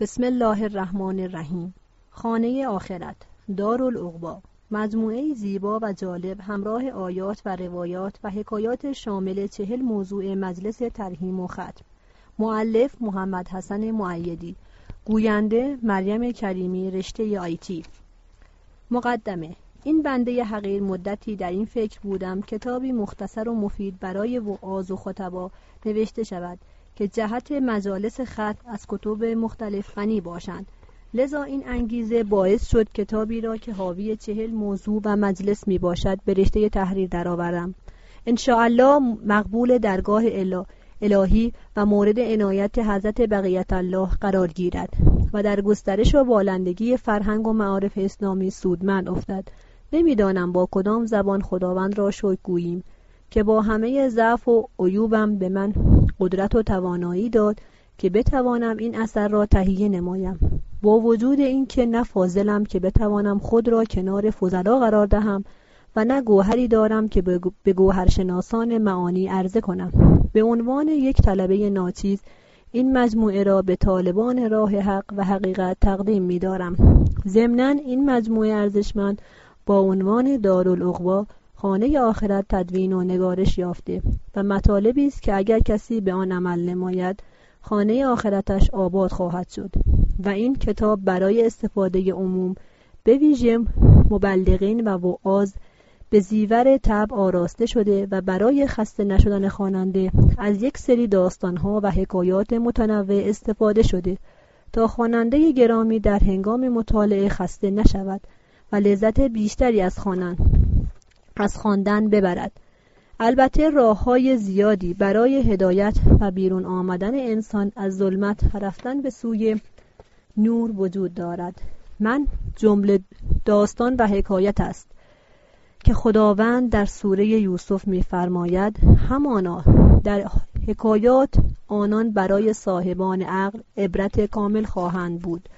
بسم الله الرحمن الرحیم. خانه آخرت، دارالاقبا، مجموعه زیبا و جالب همراه آیات و روایات و حکایات شامل 40 موضوع مجلس ترحیم و ختم. مؤلف محمد حسن مویدی، گوینده مریم کریمی، رشته آیتی. مقدمه. این بنده حقیر مدتی در این فکر بودم کتابی مختصر و مفید برای وعاظ و خطبا نوشته شود که جهت مجالس ختم از کتب مختلف غنی باشند. لذا این انگیزه باعث شد کتابی را که حاوی 40 موضوع و مجلس می باشد به رشته تحریر درآورم. ان شاء الله مقبول درگاه الهی و مورد عنایت حضرت بقیت الله قرار گیرد و در گسترش و بالندگی فرهنگ و معارف اسلامی سودمند افتد. نمیدانم با کدام زبان خداوند را شکر گوییم که با همه ضعف و عیوبم به من قدرت و توانایی داد که بتوانم این اثر را تهیه نمایم، با وجود این که نه فاضلم که بتوانم خود را کنار فضلا قرار دهم و نه گوهری دارم که به گوهرشناسان معانی عرضه کنم. به عنوان یک طلبه ناچیز این مجموعه را به طالبان راه حق و حقیقت تقدیم می دارم. ضمناً این مجموعه ارزشمند با عنوان دارالاقبا، خانه آخرت، تدوین و نگارش یافته و مطالبی است که اگر کسی به آن عمل نماید خانه آخرتش آباد خواهد شد و این کتاب برای استفاده عموم به ویژه مبلغین و وعاظ به زیور طبع آراسته شده و برای خسته نشدن خواننده از یک سری داستانها و حکایات متنوع استفاده شده تا خواننده گرامی در هنگام مطالعه خسته نشود و لذت بیشتری از خواندن ببرد. البته راه‌های زیادی برای هدایت و بیرون آمدن انسان از ظلمت و رفتن به سوی نور وجود دارد. من جمله داستان و حکایت است که خداوند در سوره یوسف می‌فرماید: همانا در حکایات آنان برای صاحبان عقل عبرت کامل خواهند بود.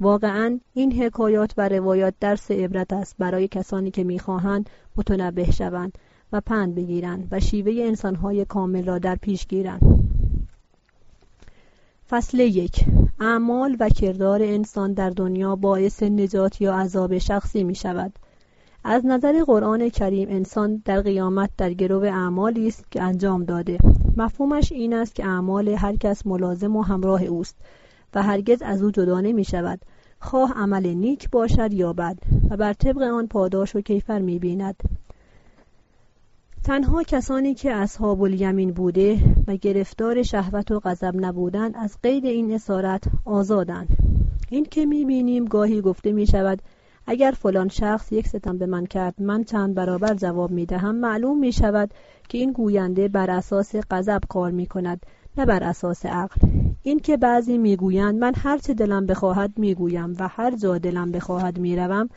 واقعاً این حکایات و روایات درس عبرت است برای کسانی که می‌خواهند متنبه شوند و پند بگیرند و شیوه انسان‌های کامل را در پیش گیرند. فصل 1. اعمال و کردار انسان در دنیا باعث نجات یا عذاب شخصی می‌شود. از نظر قرآن کریم انسان در قیامت در گرو اعمالی است که انجام داده. مفهومش این است که اعمال هر کس ملازم و همراه اوست و هرگز از او جدا نمی‌شود، خواه عمل نیک باشد یا بد، و بر طبق آن پاداش و کیفر می‌بیند. تنها کسانی که اصحاب الیمین بوده و گرفتار شهوت و غضب نبودند از قید این اسارت آزادند. این که می‌بینیم گاهی گفته می‌شود اگر فلان شخص یک ستم به من کرد من چند برابر جواب می‌دهم، معلوم می‌شود که این گوینده بر اساس غضب کار می‌کند نه بر اساس عقل. این که بعضی می‌گویند من هر چه دلم بخواهد می‌گویم و هر جا دلم بخواهد می‌روم،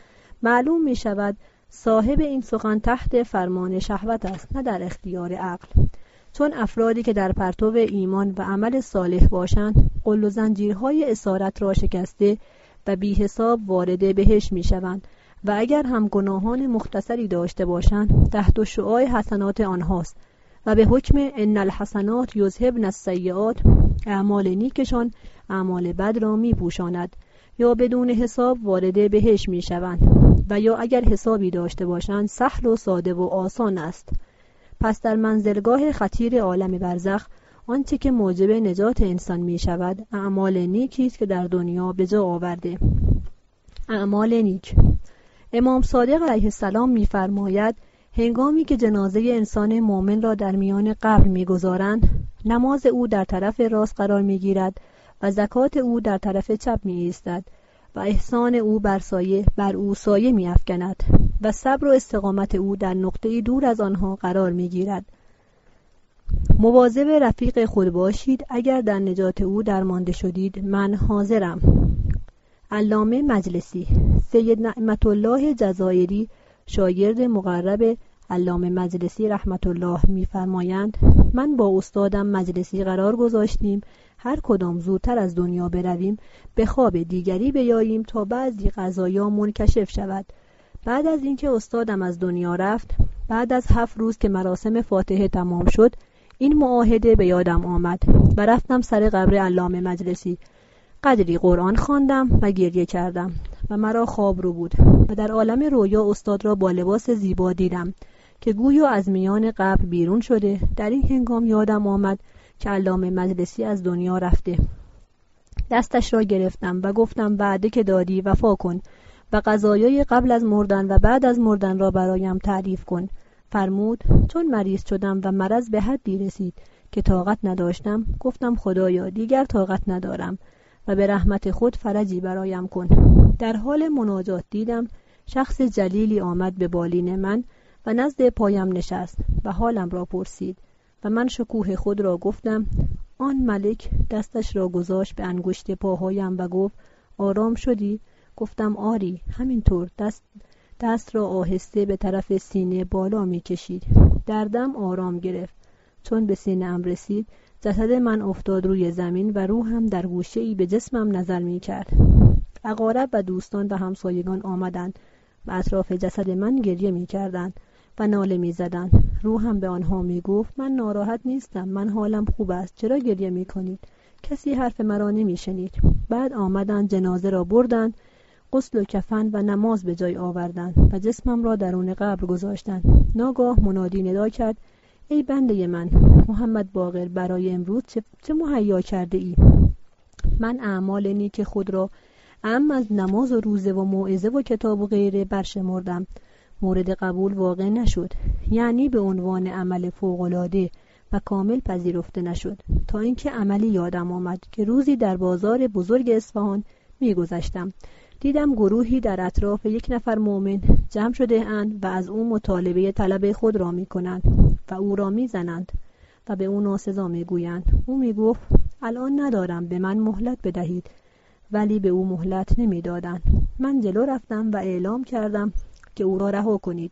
معلوم می‌شود صاحب این سخن تحت فرمان شهوت است نه در اختیار عقل. چون افرادی که در پرتو ایمان و عمل صالح باشند قل و زنجیرهای اسارت را شکسته و بی حساب وارد بهشت می‌شوند و اگر هم گناهان مختصری داشته باشند تحت شعاع حسنات آنهاست و به حکم ان الحسنات یذهبن السیئات اعمال نیکشان اعمال بد را می‌پوشاند یا بدون حساب وارد بهشت می‌شوند و یا اگر حسابی داشته باشند سهل و ساده و آسان است. پس در منزلگاه خطیر عالم برزخ آنچه که موجب نجات انسان می شود اعمال نیکی است که در دنیا به جا آورده. اعمال نیک. امام صادق علیه السلام می فرماید هنگامی که جنازه انسان مؤمن را در میان قبر می گذارند نماز او در طرف راست قرار می گیرد و زکات او در طرف چپ می ایستد و احسان او بر او سایه می افکند و صبر و استقامت او در نقطه‌ای دور از آنها قرار می گیرد. مواظب رفیق خود باشید، اگر در نجات او درمانده شدید من حاضرم. علامه مجلسی. سید نعمت الله جزائری، شاگرد مقرب علامه مجلسی رحمت الله، می‌فرمایند من با استادم مجلسی قرار گذاشتیم هر کدام زودتر از دنیا برویم به خواب دیگری بیاییم تا بعضی قضایا منکشف شود. بعد از اینکه استادم از دنیا رفت، بعد از 7 روز که مراسم فاتحه تمام شد این معاهده به یادم آمد و رفتم سر قبر علامه مجلسی. قدری قرآن خواندم و گریه کردم و مرا خواب رو بود و در عالم رویا استاد را با لباس زیبا دیدم که گویا از میان قبر بیرون شده. در این هنگام یادم آمد که علامه مجلسی از دنیا رفته. دستش را گرفتم و گفتم وعده که دادی وفا کن و قضایای قبل از مردن و بعد از مردن را برایم تعریف کن. فرمود چون مریض شدم و مرض به حدی رسید که طاقت نداشتم، گفتم خدایا دیگر طاقت ندارم و به رحمت خود فرجی برایم کن. در حال مناجات دیدم شخص جلیلی آمد به بالین من و نزد پایم نشست و حالم را پرسید و من شکوه خود را گفتم. آن ملک دستش را گذاشت به انگشت پاهایم و گفت آرام شدی؟ گفتم آری. همینطور دست را آهسته به طرف سینه بالا می کشید. دردم آرام گرفت. چون به سینه ام رسید جسد من افتاد روی زمین و روحم در گوشه‌ای به جسمم نظر می کرد. اقارب و دوستان و همسایگان آمدند و اطراف جسد من گریه می کردند و ناله می زدند. روحم به آنها می گفت من ناراحت نیستم، من حالم خوب است، چرا گریه می کنید؟ کسی حرف مرا نمی شنید. بعد آمدند جنازه را بردند، غسل و کفن و نماز به جای آوردند و جسمم را درون قبر گذاشتند. ناگاه منادی ندا کرد ای بنده من محمد باقر، برای امروز چه مهیا کرده ای؟ من اعمال نیک خود را از نماز و روزه و موعظه و کتاب و غیره برشمردم، مورد قبول واقع نشد، یعنی به عنوان عمل فوق‌العاده و کامل پذیرفته نشد، تا اینکه عملی یادم آمد که روزی در بازار بزرگ اصفهان می‌گذشتم، دیدم گروهی در اطراف یک نفر مؤمن جمع شده اند و از او مطالبه طلب خود را می‌کنند و او را می‌زنند و به او ناسزا می‌گویند. او می‌گفت الان ندارم، به من مهلت بدهید، ولی به او مهلت نمی‌دادند. من جلو رفتم و اعلام کردم که او را رها کنید،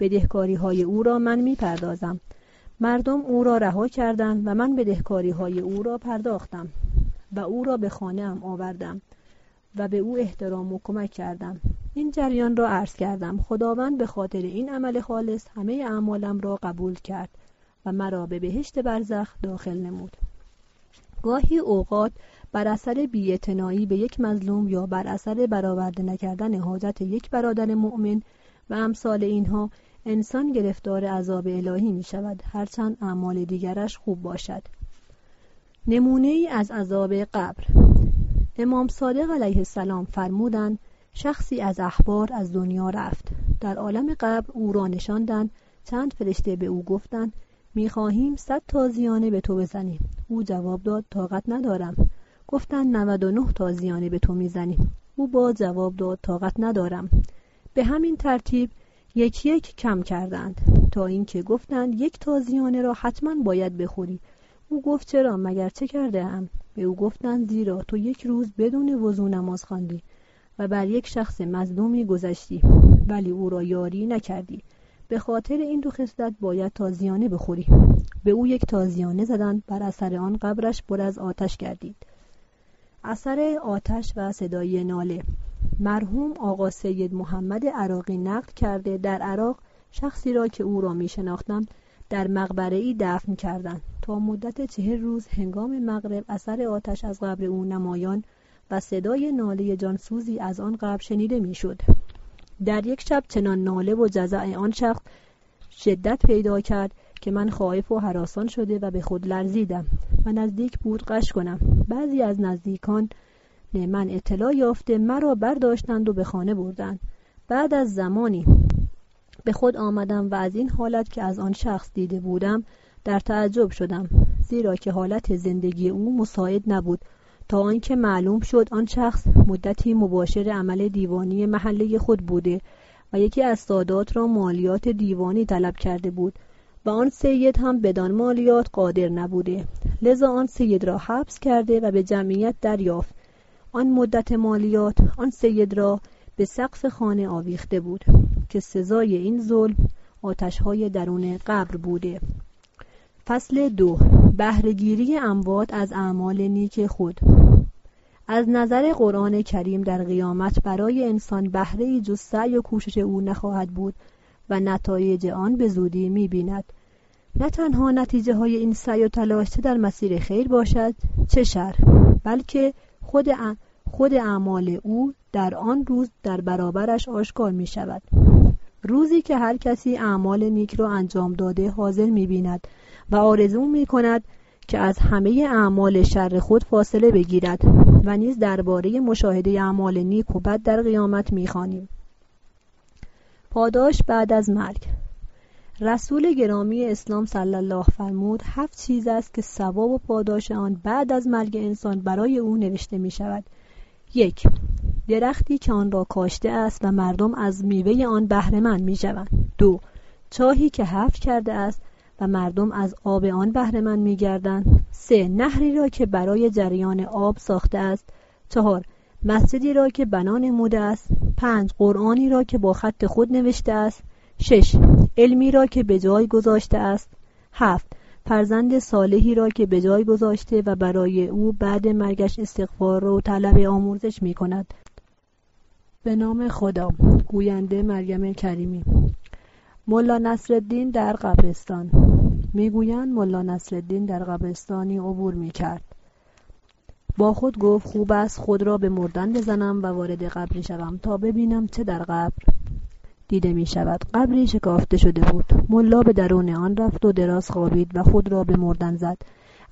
بدهکاری‌های او را من می‌پردازم. مردم او را رها کردند و من بدهکاری‌های او را پرداختم و او را به خانه‌ام آوردم و به او احترام و کمک کردم. این جریان را عرض کردم. خداوند به خاطر این عمل خالص همه اعمالم را قبول کرد و مرا به بهشت برزخ داخل نمود. گاهی اوقات بر اثر بی‌اعتنایی به یک مظلوم یا بر اثر برآورده نکردن حاجت یک برادر مؤمن و امثال اینها انسان گرفتار عذاب الهی می شود، هرچند اعمال دیگرش خوب باشد. نمونه ای از عذاب قبر. امام صادق علیه السلام فرمودند شخصی از احبار از دنیا رفت. در عالم قبر او را نشاندند. چند فرشته به او گفتند می خواهیم 100 تازیانه به تو بزنیم. او جواب داد طاقت ندارم. گفتند 99 تازیانه به تو میزنیم. او باز جواب داد طاقت ندارم. به همین ترتیب یک یک کم کردند تا اینکه گفتند یک تازیانه را حتما باید بخوری. او گفت چرا، مگر چه کرده ام؟ به او گفتند زیرا تو یک روز بدون وضو نماز خواندی و بر یک شخص مظلومی گذشتی ولی او را یاری نکردی، به خاطر این دو خصلت باید تازیانه بخوری. به او یک تازیانه زدند، بر اثر آن قبرش پر از آتش گردید. اثر آتش و صدای ناله. مرحوم آقا سید محمد عراقی نقل کرده در عراق شخصی را که او را می شناختم در مقبره‌ای دفن کردند. تا مدت 40 روز هنگام مغرب اثر آتش از قبر او نمایان و صدای ناله جانسوزی از آن قبر شنیده میشد. در یک شب چنان ناله و جزع آن شخص شدت پیدا کرد که من خائف و هراسان شده و به خود لرزیدم و نزدیک بود غش کنم. بعضی از نزدیکان من اطلاع یافته مرا برداشتند و به خانه بردند. بعد از زمانی به خود آمدم و از این حالت که از آن شخص دیده بودم در تعجب شدم، زیرا که حالت زندگی او مساعد نبود، تا آنکه معلوم شد آن شخص مدتی مباشر عمل دیوانی محله خود بوده و یکی از سادات را مالیات دیوانی طلب کرده بود و آن سید هم بدان مالیات قادر نبوده، لذا آن سید را حبس کرده و به جمعیت دریافت. آن مدت مالیات آن سید را به سقف خانه آویخته بود که سزای این ظلم آتش‌های درون قبر بوده. فصل 2. بهره‌گیری اموات از اعمال نیک خود. از نظر قرآن کریم در قیامت برای انسان بهره‌ای جز سعی و کوشش او نخواهد بود و نتایج آن به زودی می‌بیند. نه تنها نتیجه‌های این سعی و تلاش در مسیر خیر باشد چه شر، بلکه خود اعمال او در آن روز در برابرش آشکار می شود. روزی که هر کسی اعمال نیک را انجام داده حاضر می بیند و آرزو می کند که از همه اعمال شر خود فاصله بگیرد و نیز درباره مشاهده اعمال نیک و بد در قیامت می خوانیم. پاداش بعد از مرگ. رسول گرامی اسلام صلی الله فرمود 7 چیز است که ثواب و پاداش آن بعد از مرگ انسان برای او نوشته می شود. 1. درختی که آن را کاشته است و مردم از میوه آن بهره مند می شوند. 2. چاهی که حفر کرده است و مردم از آب آن بهره مند می گردند. 3. نهری را که برای جریان آب ساخته است. 4. مسجدی را که بنا نموده است. 5. قرآنی را که با خط خود نوشته است. 6. علمی را که به جای گذاشته است. 7. فرزند صالحی را که به جای گذاشته و برای او بعد مرگش استغفار و طلب آمرزش می کند. به نام خدا. گوینده مریم کریمی. ملا نصرالدین در قبرستان. میگویند ملا نصرالدین در قبرستانی عبور می کرد. با خود گفت خوب است خود را به مردن بزنم و وارد قبر شوم تا ببینم چه در قبر دیده می شود. قبری شکافته شده بود. ملا به درون آن رفت و دراز خوابید و خود را به مردن زد.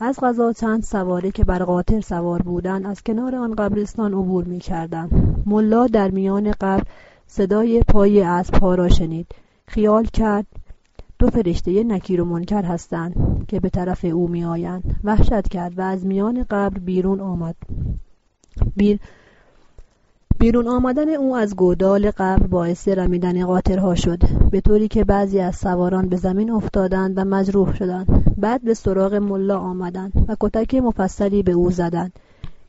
از قضا چند سواره که بر قاطر سوار بودند از کنار آن قبرستان عبور می کردند. ملا در میان قبر صدای پای اسب‌ها را شنید. خیال کرد 2 فرشته نکیر و منکر هستند که به طرف او می آیند. وحشت کرد و از میان قبر بیرون آمد. بیرون آمدن او از گودال قبر باعث رمیدن قاطرها شد، به طوری که بعضی از سواران به زمین افتادند و مجروح شدند. بعد به سراغ ملا آمدند و کتک مفصلی به او زدند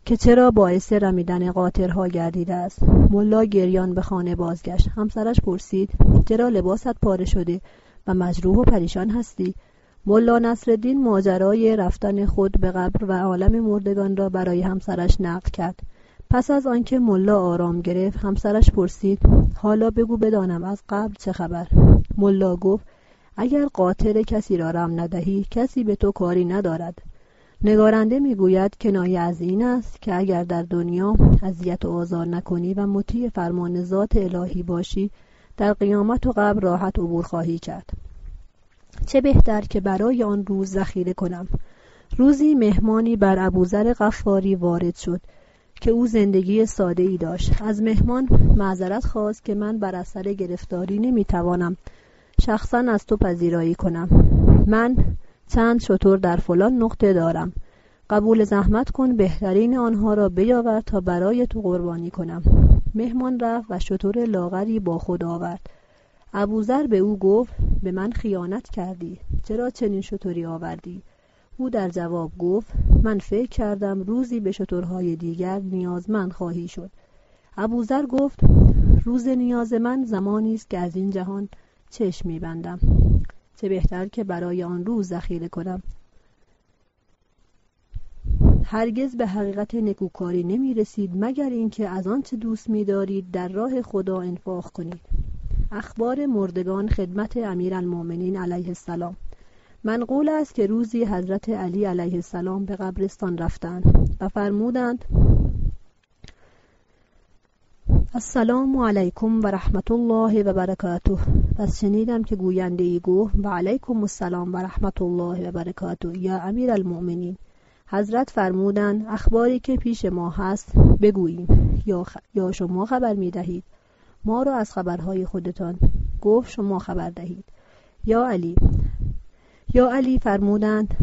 که چرا باعث رمیدن قاطرها گردیده است. ملا گریان به خانه بازگشت. همسرش پرسید چرا لباست پاره شده و مجروح و پریشان هستی؟ ملا نصرالدین ماجرای رفتن خود به قبر و عالم مردگان را برای همسرش نقل کرد. پس از آنکه ملا آرام گرفت همسرش پرسید حالا بگو بدانم از قبل چه خبر؟ ملا گفت اگر قاطر کسی را رم ندهی کسی به تو کاری ندارد. نگارنده میگوید کنایه از این است که اگر در دنیا اذیت و آزار نکنی و مطیع فرمان ذات الهی باشی در قیامت و قبر راحت عبور خواهی کرد. چه بهتر که برای آن روز ذخیره کنم. روزی مهمانی بر ابوذر غفاری وارد شد که او زندگی ساده ای داشت. از مهمان معذرت خواست که من بر اثر گرفتاری نمیتوانم شخصا از تو پذیرایی کنم. من چند شتر در فلان نقطه دارم. قبول زحمت کن بهترین آنها را بیاور تا برای تو قربانی کنم. مهمان رفت و شتر لاغری با خود آورد. ابوذر به او گفت به من خیانت کردی. چرا چنین شتری آوردی؟ او در جواب گفت من فکر کردم روزی به شترهای دیگر نیازمند خواهی شد. ابوذر گفت روز نیاز من زمانی است که از این جهان چشم می‌بندم. چه بهتر که برای آن روز ذخیره کنم. هرگز به حقیقت نکوکاری نمی‌رسید مگر اینکه از آنچه دوست می‌دارید در راه خدا انفاق کنید. اخبار مردگان خدمت امیرالمؤمنین علیه السلام. منقول است که روزی حضرت علی علیه السلام به قبرستان رفتند و فرمودند السلام علیکم و رحمت الله و برکاته. پس شنیدم که گوینده ای گفت و علیکم السلام و رحمت الله و برکاته یا امیرالمؤمنین. حضرت فرمودند اخباری که پیش ما هست بگوییم یا شما خبر می دهید؟ ما را از خبرهای خودتان. گفت شما خبر دهید. یا علی فرمودند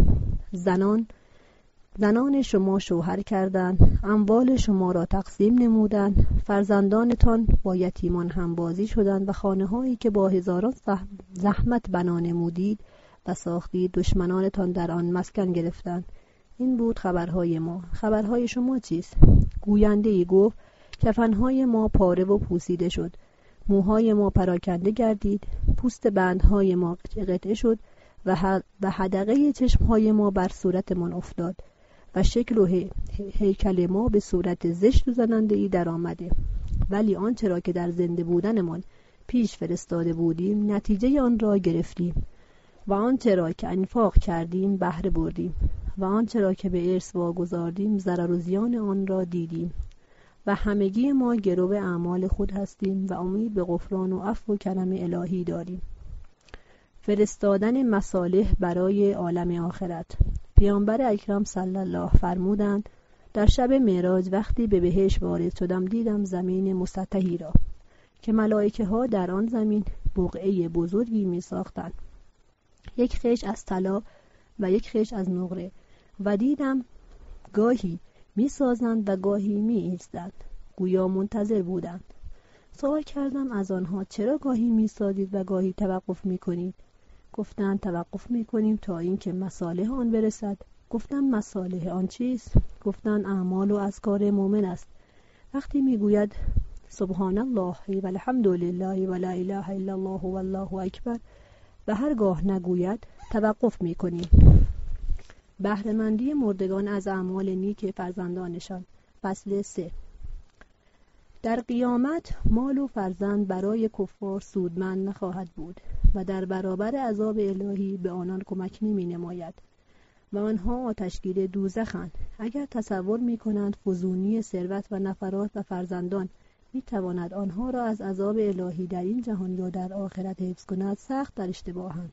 زنان شما شوهر کردند، اموال شما را تقسیم نمودند، فرزندانتان با یتیمان همبازی شدند و خانه‌هایی که با هزاران زحمت بنا نمودید و ساختید دشمنانتان در آن مسکن گرفتند. این بود خبرهای ما. خبرهای شما چیست؟ گوینده ای گفت کفنهای ما پاره و پوسیده شد، موهای ما پراکنده گردید، پوست بندهای ما قطعه شد و حدقه چشمهای ما بر صورتمان افتاد و شکل و هیکل ما به صورت زشت و زننده‌ای در آمده. ولی آنچه را که در زنده بودنمان پیش فرستاده بودیم نتیجه آن را گرفتیم و آنچه را که انفاق کردیم بهره بردیم. و آنچه را که به ارث واگذاردیم ضرر و زیان آن را دیدیم و همگی ما گرو اعمال خود هستیم و امید به غفران و عفو و کرم الهی داریم. فرستادن مصالح برای عالم آخرت. پیامبر اکرم صلی الله فرمودند: در شب معراج وقتی به بهشت وارد شدم دیدم زمین مسطحی را که ملائکه ها در آن زمین بقعه بزرگی می ساختند، یک خش از طلا و یک خش از نقره، و دیدم گاهی می سازند و گاهی می ایستند، گویا منتظر بودند. سوال کردم از آنها: چرا گاهی می سازید و گاهی توقف می کنید؟ گفتند: توقف می کنیم تا اینکه مصالح آن برسد. گفتم: مصالح آن چیست؟ گفتند: اعمال و اذکار مؤمن است. وقتی می گوید سبحان الله و الحمد لله و لا اله الا الله و الله اکبر و هرگاه نگوید توقف می کنیم. بهره‌مندی مردگان از اعمال نیک فرزندانشان. فصل 3. در قیامت مال و فرزند برای کفار سودمند نخواهد بود و در برابر عذاب الهی به آنان کمک نمی نماید و آنها آتشگیر دوزخند. اگر تصور می کنند فزونی ثروت و نفرات و فرزندان می تواند آنها را از عذاب الهی در این جهان یا در آخرت حفظ کند، سخت در اشتباهند.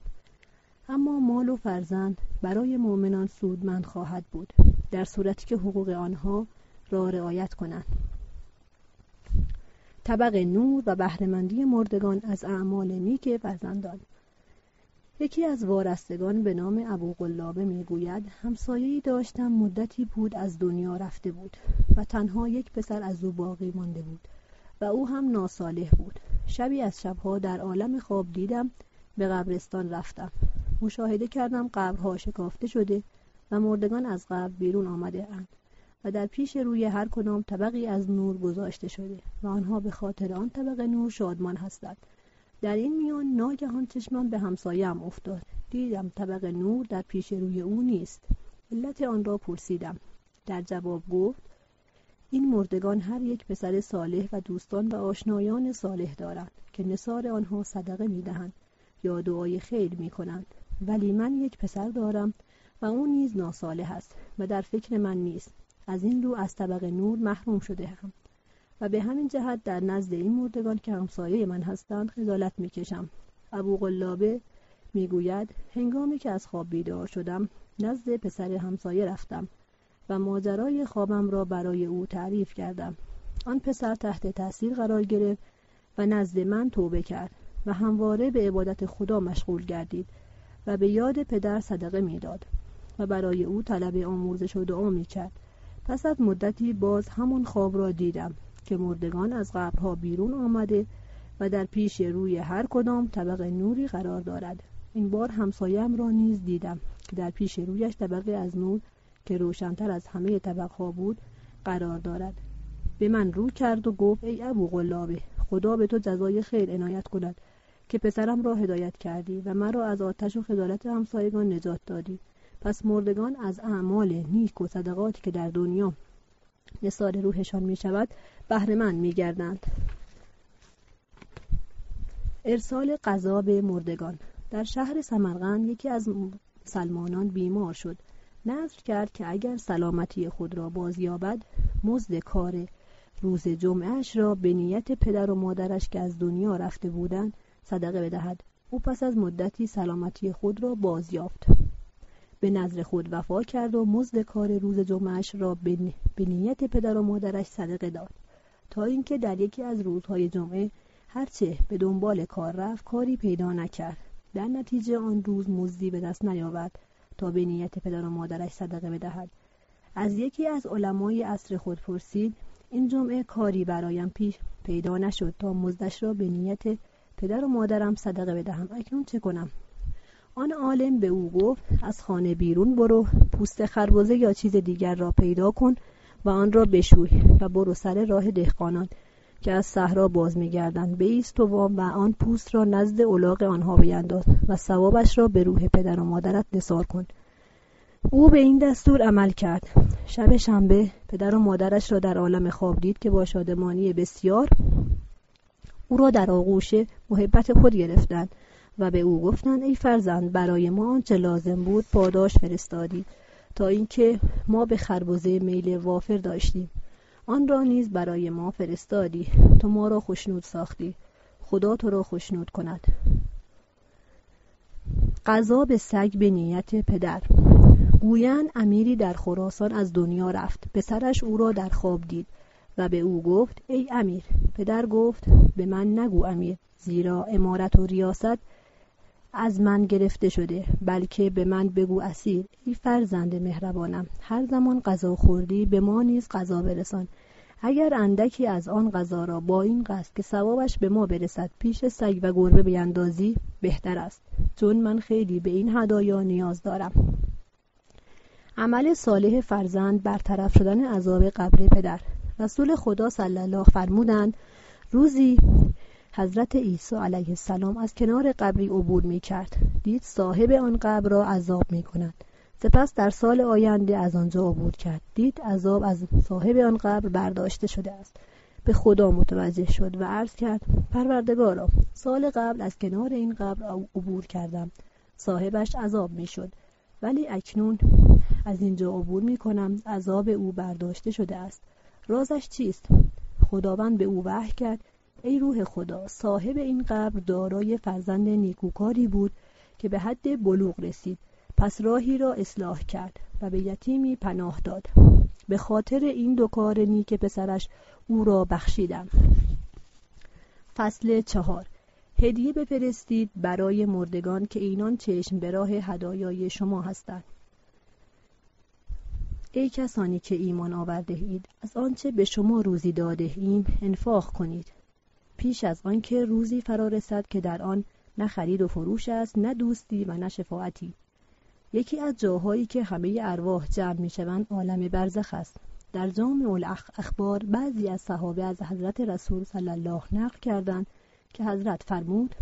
اما مال و فرزند برای مؤمنان سودمند خواهد بود در صورتی که حقوق آنها را رعایت کنند. طبق نور و بهره‌مندی مردگان از اعمال نیک فرزندان. یکی از وارستگان به نام ابو قلابه میگوید: همسایه‌ای داشتم مدتی بود از دنیا رفته بود و تنها یک پسر از او باقی مانده بود و او هم ناصالح بود. شبی از شبها در عالم خواب دیدم به قبرستان رفتم، مشاهده کردم قبرها شکافته شده و مردگان از قبر بیرون آمده اند و در پیش روی هر کدام طبقی از نور گذاشته شده و آنها به خاطر آن طبق نور شادمان هستند. در این میان ناگهان چشمم به همسایه‌ام افتاد، دیدم طبق نور در پیش روی او نیست. علت آن را پرسیدم، در جواب گفت: این مردگان هر یک پسر صالح و دوستان و آشنایان صالح دارند که نثار آنها صدقه می‌دهند یا دعای خیر می‌کنند، ولی من یک پسر دارم و او نیز ناصالح است و در فکر من نیست، از این رو از طبق نور محروم شده هم و به همین جهت در نزد این مردگان که همسایه من هستند خجالت میکشم. ابو قلابه میگوید: هنگامی که از خواب بیدار شدم نزد پسر همسایه رفتم و ماجرای خوابم را برای او تعریف کردم. آن پسر تحت تاثیر قرار گرفت و نزد من توبه کرد و همواره به عبادت خدا مشغول گردید و به یاد پدر صدقه میداد و برای او طلب آمرزش و دعا میکرد. پس از مدتی باز همون خواب را دیدم که مردگان از قبرها بیرون آمده و در پیش روی هر کدام طبق نوری قرار دارد. این بار همسایه‌ام را نیز دیدم که در پیش رویش طبقه از نور که روشن‌تر از همه طبقها بود قرار دارد. به من رو کرد و گفت: ای ابو قلابه، خدا به تو جزای خیر عنایت کند که پسرم را هدایت کردی و مرا از آتش و خجالت همسایگان نجات دادی. پس مردگان از اعمال نیک و صدقاتی که در دنیا نثار روحشان می شود بهره‌مند می گردند. ارسال قضا به مردگان. در شهر سمرقند یکی از مسلمانان بیمار شد، نذر کرد که اگر سلامتی خود را بازیابد مزد کار روز جمعهش را به نیت پدر و مادرش که از دنیا رفته بودند صدقه بدهد. او پس از مدتی سلامتی خود را بازیافت، به نذر خود وفا کرد و مزد کار روز جمعه‌اش را به نیت پدر و مادرش صدقه داد، تا اینکه در یکی از روزهای جمعه هرچه به دنبال کار رفت کاری پیدا نکرد. در نتیجه آن روز مزدی به دست نیاورد تا به نیت پدر و مادرش صدقه بدهد. از یکی از علمای عصر خود پرسید: این جمعه کاری برایم پیدا نشد تا مزدش را به نیت پدر و مادرم صدقه بدهم، اکنون چه کنم؟ آن عالم به او گفت: از خانه بیرون برو، پوست خربزه یا چیز دیگر را پیدا کن و آن را بشوی و برو سر راه دهقانان که از صحرا باز می‌گردند بایست و آن پوست را نزد الاغ آنها بینداز و ثوابش را به روح پدر و مادرت نثار کن. او به این دستور عمل کرد. شب شنبه پدر و مادرش را در عالم خواب دید که با شادمانی بسیار او را در آغوش محبت خود گرفتند و به او گفتند: ای فرزند، برای ما آنچه لازم بود پاداش فرستادی تا اینکه ما به خربزه میل وافر داشتیم، آن را نیز برای ما فرستادی، تو ما را خوشنود ساختی، خدا تو را خوشنود کند. قضا به سگ به نیت پدر. گویند امیری در خراسان از دنیا رفت، پسرش او را در خواب دید و به او گفت ای امیر. پدر گفت به من نگو امیر، زیرا امارت و ریاست از من گرفته شده، بلکه به من بگو اسیر. ای فرزند مهربانم، هر زمان غذا خوردی به ما نیز غذا برسان، اگر اندکی از آن غذا را با این قصد که ثوابش به ما برسد پیش سگ و گربه بیندازی بهتر است، چون من خیلی به این هدایا نیاز دارم. عمل صالح فرزند برطرف شدن عذاب قبر پدر. رسول خدا صلی الله فرمودند روزی حضرت عیسی علیه السلام از کنار قبری عبور می کرد. دید صاحب آن قبر را عذاب می کند. سپس در سال آینده از آنجا عبور کرد. دید عذاب از صاحب آن قبر برداشته شده است. به خدا متوجه شد و عرض کرد پروردگارا، سال قبل از کنار این قبر عبور کردم. صاحبش عذاب می شد. ولی اکنون از اینجا عبور می کنم. عذاب او برداشته شده است. رازش چیست؟ خداوند به او وحی کرد ای روح خدا، صاحب این قبر دارای فرزند نیکوکاری بود که به حد بلوغ رسید، پس راهی را اصلاح کرد و به یتیمی پناه داد. به خاطر این دو کار نیک پسرش او را بخشیدم. فصل 4. هدیه بفرستید برای مردگان که اینان چشم به راه هدایای شما هستند. ای کسانی که ایمان آورده اید، از آنچه به شما روزی داده ایم انفاق کنید، پیش از آن که روزی فرا رسد که در آن نه خرید و فروش است، نه دوستی و نه شفاعتی. یکی از جاهایی که همه ارواح جمع میشوند عالم برزخ است. در جامع الاخبار بعضی از صحابه از حضرت رسول صلی الله نقل کردند که حضرت فرمود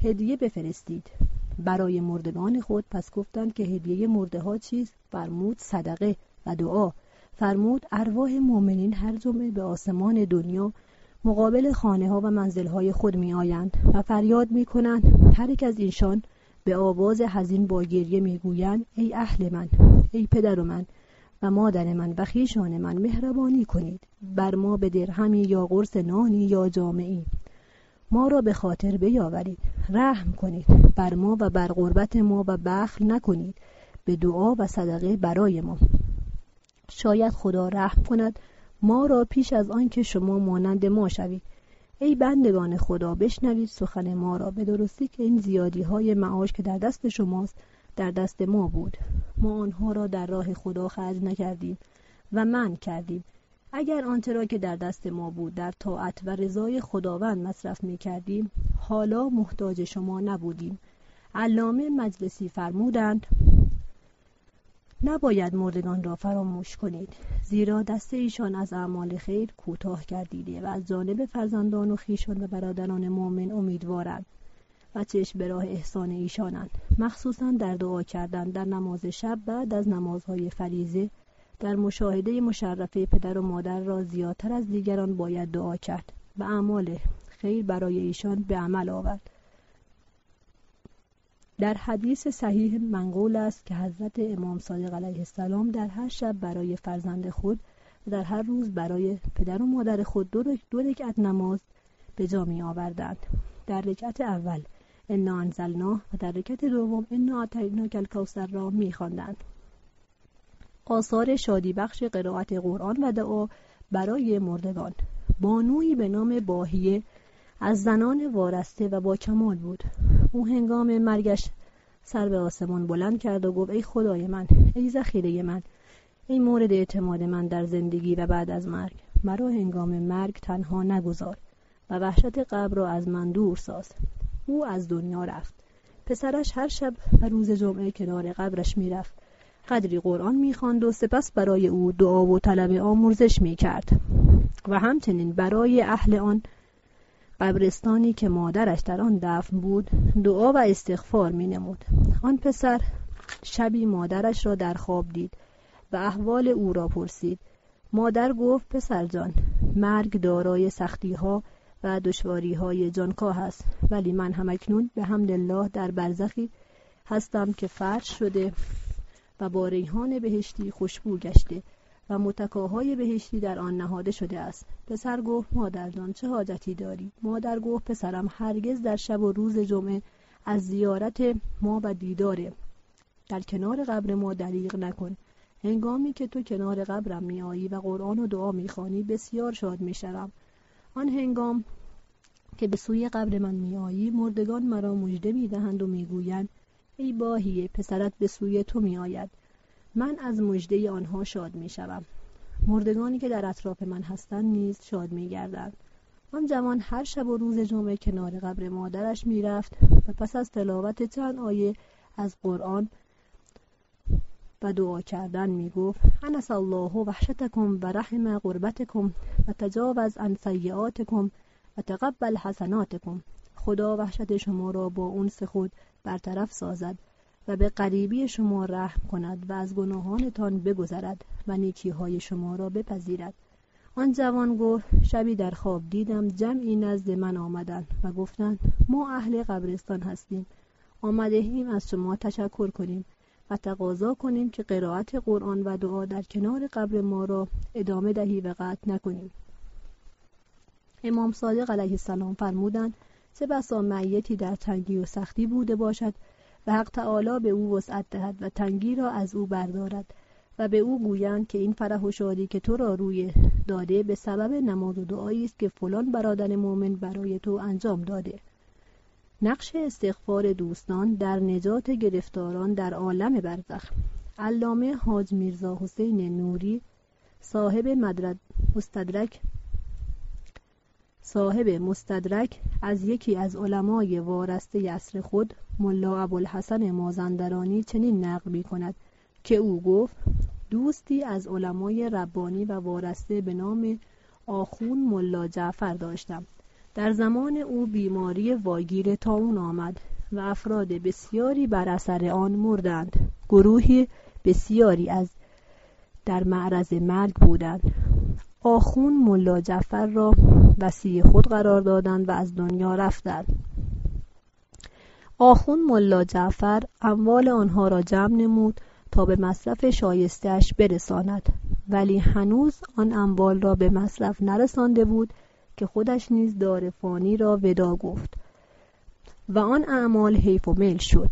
هدیه بفرستید برای مردگان خود. پس گفتند که هدیه مرده ها چیست؟ فرمود صدقه و دعا. فرمود ارواح مؤمنین هر جمعه به آسمان دنیا مقابل خانه ها و منزل های خود می آیند و فریاد می کنند. هر یک از اینشان به آواز حزین با گریه می گویند ای اهل من، ای پدر من و مادر من و خیشان من، مهربانی کنید بر ما به درهمی یا قرص نانی یا جامعی، ما را به خاطر بیاورید، رحم کنید بر ما و بر غربت ما و بخل نکنید، به دعا و صدقه برای ما، شاید خدا رحم کند ما را پیش از آن که شما مانند ما شوید. ای بندگان خدا، بشنوید سخن ما را، به درستی که این زیادی های معاش که در دست شماست در دست ما بود، ما آنها را در راه خدا خرج نکردیم و منع کردیم. اگر آنچه را که در دست ما بود در طاعت و رضای خداوند مصرف می کردیم، حالا محتاج شما نبودیم. علامه مجلسی فرمودند نباید مردگان را فراموش کنید، زیرا دست ایشان از اعمال خیر کوتاه گردیده و از جانب فرزندان و خیشان و برادران مؤمن امیدوارند و چشم به راه احسان ایشانند، مخصوصا در دعا کردن، در نماز شب بعد از نمازهای فریضه، در مشاهده مشرفه پدر و مادر را زیادتر از دیگران باید دعا کرد و اعمال خیر برای ایشان به عمل آورد. در حدیث صحیح منقول است که حضرت امام صادق علیه السلام در هر شب برای فرزند خود و در هر روز برای پدر و مادر خود دو رکعت نماز به جا می آوردند. در رکعت اول انا انزلناه و در رکعت دوم انا اعطیناک الکوثر را می خواندند. آثار شادی بخش قرائت قرآن و دعا برای مردگان. بانویی به نام باهیه از زنان وارسته و با کمال بود. او هنگام مرگش سر به آسمان بلند کرد و گفت ای خدای من، ای ذخیره من، ای مورد اعتماد من در زندگی و بعد از مرگ، مرا هنگام مرگ تنها نگذار و وحشت قبر را از من دور ساز. او از دنیا رفت. پسرش هر شب و روز جمعه کنار قبرش می رفت، قدری قرآن می خواند و سپس برای او دعا و طلب آمرزش می کرد و همچنین برای اهل آن قبرستانی که مادرش در آن دفن بود دعا و استغفار می نمود. آن پسر شبی مادرش را در خواب دید و احوال او را پرسید. مادر گفت پسر جان، مرگ دارای سختی ها و دشواری های جانکاه است، ولی من هم اکنون به حمد الله در برزخی هستم که فرش شده و با ریحان بهشتی خوشبو گشته و متکاهای بهشتی در آن نهاده شده است. پسر گفت مادر جان چه حاجتی داری؟ مادر گفت پسرم هرگز در شب و روز جمعه از زیارت ما و دیداره در کنار قبر ما دریغ نکن. هنگامی که تو کنار قبرم میایی و قرآن و دعا میخوانی بسیار شاد میشوم. آن هنگام که به سوی قبر من میایی مردگان مرا مژده میدهند و میگویند ای باهیه پسرت به سوی تو میآید. من از مژده آنها شاد میشوم. مردگانی که در اطراف من هستند نیز شاد میگردند. آن جوان هر شب و روز جمعه کنار قبر مادرش میرفت و پس از تلاوت چند آیه از قرآن و دعا کردن میگفت انس الله وحشتکم و رحم غربتکم و تجاوز عن سیئاتکم و تقبل حسناتکم. خدا وحشت شما را با انس خود برطرف سازد و به غریبی شما رحم کند و از گناهانتان بگذرد و نیکیهای شما را بپذیرد. آن جوان گفت شبی در خواب دیدم جمعی نزد من آمدند و گفتند ما اهل قبرستان هستیم، آمدهیم از شما تشکر کنیم و تقاضا کنیم که قرائت قرآن و دعا در کنار قبر ما را ادامه دهی و قطع نکنیم. امام صادق علیه السلام فرمودند چه بسا میتی در تنگی و سختی بوده باشد و حق تعالی به او وسعت دهد و تنگی را از او بردارد و به او گویند که این فرح و شادی که تو را روی داده به سبب نماز و دعایی است که فلان برادر مؤمن برای تو انجام داده. نقش استغفار دوستان در نجات گرفتاران در عالم برزخ. علامه حاج میرزا حسین نوری صاحب مستدرک از یکی از علمای وارسته عصر خود ملا ابوالحسن مازندرانی چنین نقل می‌کند که او گفت دوستی از علمای ربانی و وارسته به نام آخوند ملا جعفر داشتم. در زمان او بیماری واگیر طاعون آمد و افراد بسیاری بر اثر آن مردند. گروهی بسیاری از در معرض مرگ بودند. آخوند ملا جعفر را وصی خود قرار دادند و از دنیا رفتند. آخوند ملا جعفر اموال آنها را جمع نمود تا به مصرف شایسته‌اش برساند، ولی هنوز آن اموال را به مصرف نرسانده بود که خودش نیز دار فانی را ودا گفت و آن اعمال حیف و میل شد.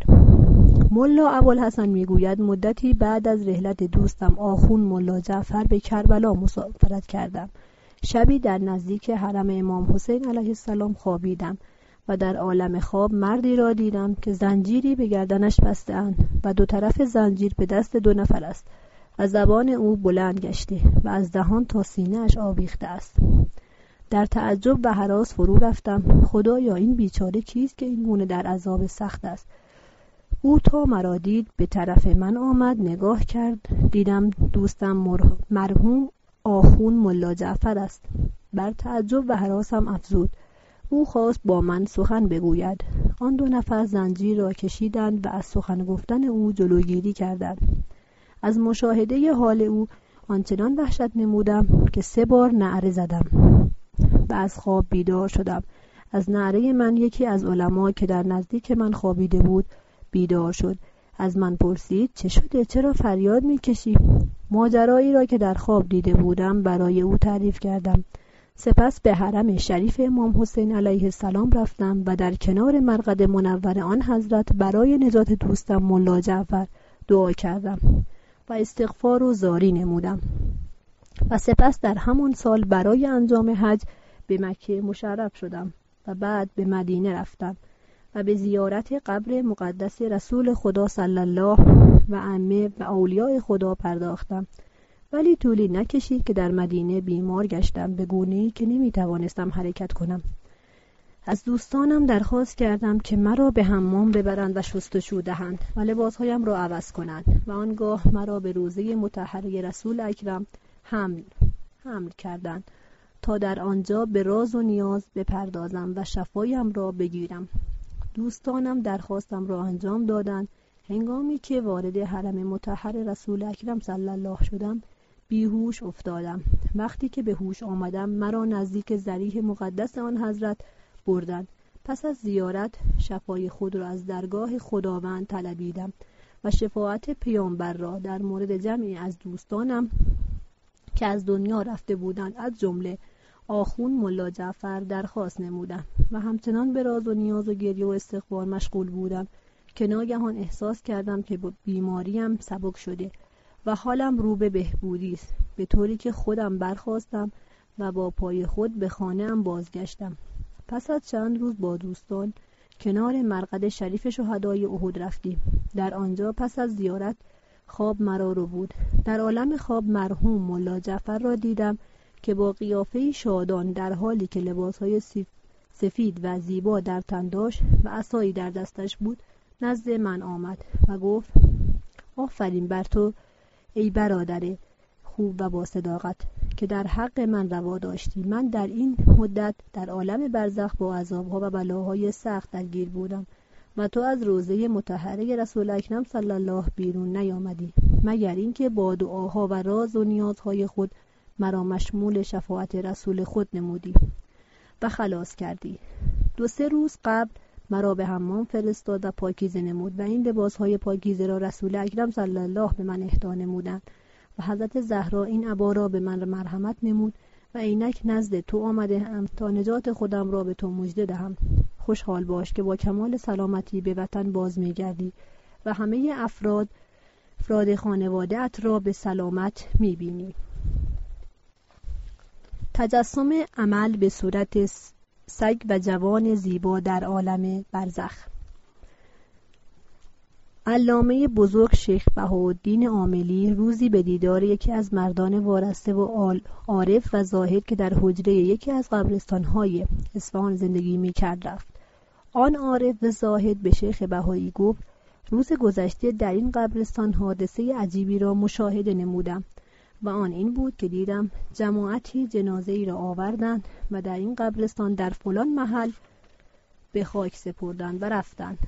ملا ابوالحسن میگوید مدتی بعد از رحلت دوستم آخوند ملا جعفر به کربلا مسافرت کردم. شبی در نزدیک حرم امام حسین علیه السلام خوابیدم و در عالم خواب مردی را دیدم که زنجیری به گردنش بسته‌اند و دو طرف زنجیر به دست دو نفر است و زبان او بلند گشته و از دهان تا سینه‌اش آویخته است. در تعجب و هراس فرو رفتم. خدایا این بیچاره کیست که این گونه در عذاب سخت است؟ او تا مرا دید به طرف من آمد، نگاه کرد، دیدم دوستم مرحوم آخوند ملا جعفر است. بر تعجب و هراسم افزود. او خواست با من سخن بگوید. آن دو نفر زنجیر را کشیدند و از سخن گفتن او جلوگیری کردند. از مشاهده حال او آنچنان وحشت نمودم که 3 بار نعره زدم و از خواب بیدار شدم. از نعره من یکی از علما که در نزدیک من خوابیده بود بیدار شد. از من پرسید چه شده؟ چرا فریاد میکشی؟ ماجرایی را که در خواب دیده بودم برای او تعریف کردم. سپس به حرم شریف امام حسین علیه السلام رفتم و در کنار مرقد منور آن حضرت برای نجات دوستم ملا جعفر دعا کردم و استغفار و زاری نمودم و سپس در همان سال برای انجام حج به مکه مشرف شدم و بعد به مدینه رفتم و به زیارت قبر مقدس رسول خدا صلی الله و عمه و اولیاء خدا پرداختم، ولی طولی نکشید که در مدینه بیمار گشتم به گونه‌ای که نمی‌توانستم حرکت کنم. از دوستانم درخواست کردم که مرا به حمام ببرند و شستشو دهند و لباسهایم را عوض کنند و آنگاه مرا به روزه مطهره رسول اکرم حمل کردند تا در آنجا به راز و نیاز بپردازم و شفایم را بگیرم. دوستانم درخواستم را انجام دادند. هنگامی که وارد حرم مطهر رسول اکرم صلی الله شدم بیهوش افتادم. وقتی که به هوش آمدم مرا نزدیک ذریح مقدس آن حضرت بردند. پس از زیارت شفای خود را از درگاه خداوند طلبیدم و شفاعت پیامبر را در مورد جمعی از دوستانم که از دنیا رفته بودند از جمله آخوند ملا جعفر درخواست نمودم و همچنان به راز و نیاز و گریه و استغفار مشغول بودم که ناگهان احساس کردم که بیماریم سبک شده و حالم رو به بهبودی است، به طوری که خودم برخواستم و با پای خود به خانه‌ام بازگشتم. پس از چند روز با دوستان کنار مرقد شریف شهدای احد رفتیم. در آنجا پس از زیارت خواب مرا رو بود. در عالم خواب مرحوم ملا جعفر را دیدم که با قیافه شادان در حالی که لباسهای سفید و زیبا در تن داشت و عصایی در دستش بود نزد من آمد و گفت: آفرین بر تو ای برادر خوب و با صداقت که در حق من روا داشتی. من در این مدت در عالم برزخ با عذابها و بلاهای سخت درگیر بودم و تو از روزه مطهره رسول اکرم صلی الله بیرون نیامدی مگر اینکه با دعاها و راز و نیازهای خود مرا مشمول شفاعت رسول خود نمودی و خلاص کردی. 2-3 روز قبل مرا به حمام فرستاد و پاکیزه نمود و این لباسهای پاکیزه را رسول اکرم صلی الله به من اهدا نمودند و حضرت زهرا این عبا را به من مرحمت نمود و اینک نزد تو آمده هم تا نجات خودم را به تو مژده دهم. خوشحال باش که با کمال سلامتی به وطن باز می‌گردی و همه افراد خانواده‌ات را به سلامت می‌بینی. تجسم عمل به صورت سگ و جوان زیبا در عالم برزخ. علامه بزرگ شیخ بهالدین عاملی روزی به دیدار یکی از مردان وارسته و عارف و زاهد که در حجره یکی از قبرستان‌های اصفهان زندگی می‌کرد رفت. آن عارف و زاهد به شیخ بهایی گفت: روز گذشته در این قبرستان حادثه عجیبی را مشاهده نمودم و آن این بود که دیدم جماعتی جنازه‌ای را آوردند و در این قبرستان در فلان محل به خاک سپردند و رفتند.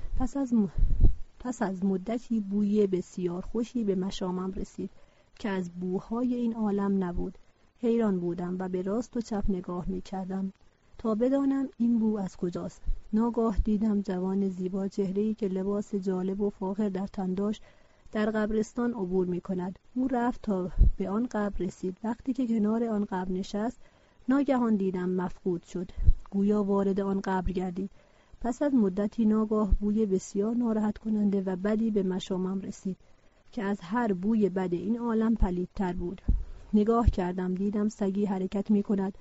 پس از مدتی بوی بسیار خوشی به مشامم رسید که از بوهای این عالم نبود. حیران بودم و به راست و چپ نگاه می‌کردم تا بدانم این بو از کجاست. ناگاه دیدم جوان زیبا چهره‌ای که لباس جالب و فاخر در تن داشت در قبرستان عبور می‌کند. او رفت تا به آن قبر رسید. وقتی که کنار آن قبر نشست ناگهان دیدم مفقود شد، گویا وارد آن قبر گردید. پس از مدتی ناگاه بوی بسیار ناراحت کننده و بدی به مشامم رسید که از هر بوی بد این عالم پلیدتر بود. نگاه کردم دیدم سگی حرکت می کند.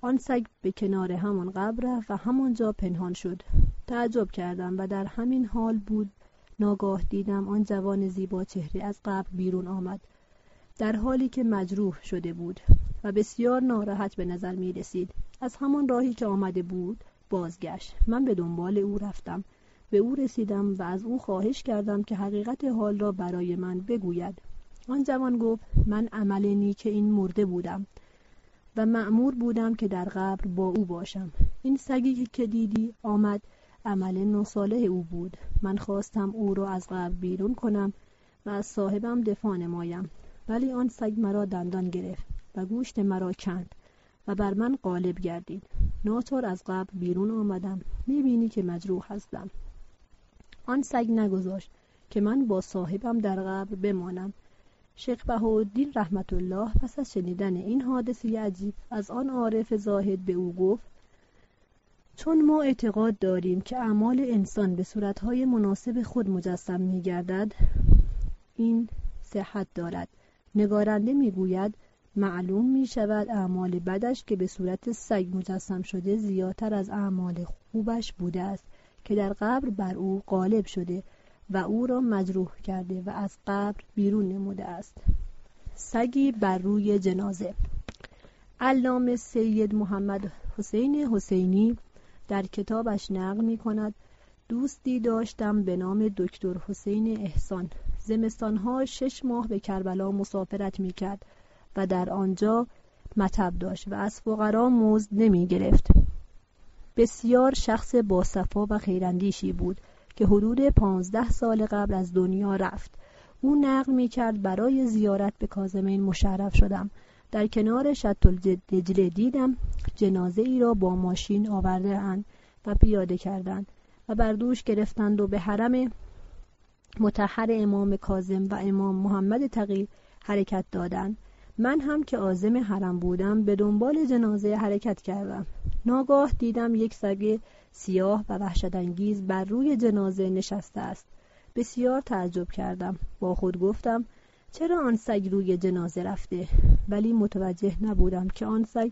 آن سگ به کنار همان قبر رفت و همانجا پنهان شد. تعجب کردم و در همین حال بود ناگاه دیدم آن جوان زیبا چهره از قبر بیرون آمد در حالی که مجروح شده بود و بسیار ناراحت به نظر می رسید. از همان راهی که آمده بود بازگشت. من به دنبال او رفتم، به او رسیدم و از او خواهش کردم که حقیقت حال را برای من بگوید. آن جوان گفت: من عمل نیک این مرده بودم و مأمور بودم که در قبر با او باشم. این سگی که دیدی آمد عمل ناصالح او بود. من خواستم او را از قبر بیرون کنم و از صاحبم دفاع نمایم، ولی آن سگ مرا دندان گرفت و گوشت مرا کند و بر من غالب گردید. ناچار از قبر بیرون آمدم. میبینی که مجروح هستم. آن سگ نگذاشت که من با صاحبم در قبر بمانم. شیخ بهاءالدین رحمت الله پس از شنیدن این حادثه عجیب از آن عارف زاهد به او گفت: چون ما اعتقاد داریم که اعمال انسان به صورتهای مناسب خود مجسم میگردد این صحت دارد. نگارنده میگوید معلوم می شود اعمال بدش که به صورت سگ مجسم شده زیادتر از اعمال خوبش بوده است که در قبر بر او غالب شده و او را مجروح کرده و از قبر بیرون نموده است. سگی بر روی جنازه. علامه سید محمد حسین حسینی در کتابش نقل می کند: دوستی داشتم به نام دکتر حسین احسان. زمستانها 6 ماه به کربلا مسافرت می کرد و در آنجا مطب داشت و از فقرا مزد نمی گرفت. بسیار شخص باصفا و خیراندیشی بود که حدود 15 سال قبل از دنیا رفت. او نقل می کرد: برای زیارت به کاظمین مشرف شدم. در کنار شطل‌دجله دیدم جنازه ای را با ماشین آورده اند و پیاده کردند و بر دوش گرفتند و به حرم مطهر امام کاظم و امام محمد تقی حرکت دادند. من هم که عازم حرم بودم به دنبال جنازه حرکت کردم. ناگاه دیدم یک سگ سیاه و وحشت‌انگیز بر روی جنازه نشسته است. بسیار تعجب کردم. با خود گفتم چرا آن سگ روی جنازه رفته؟ ولی متوجه نبودم که آن سگ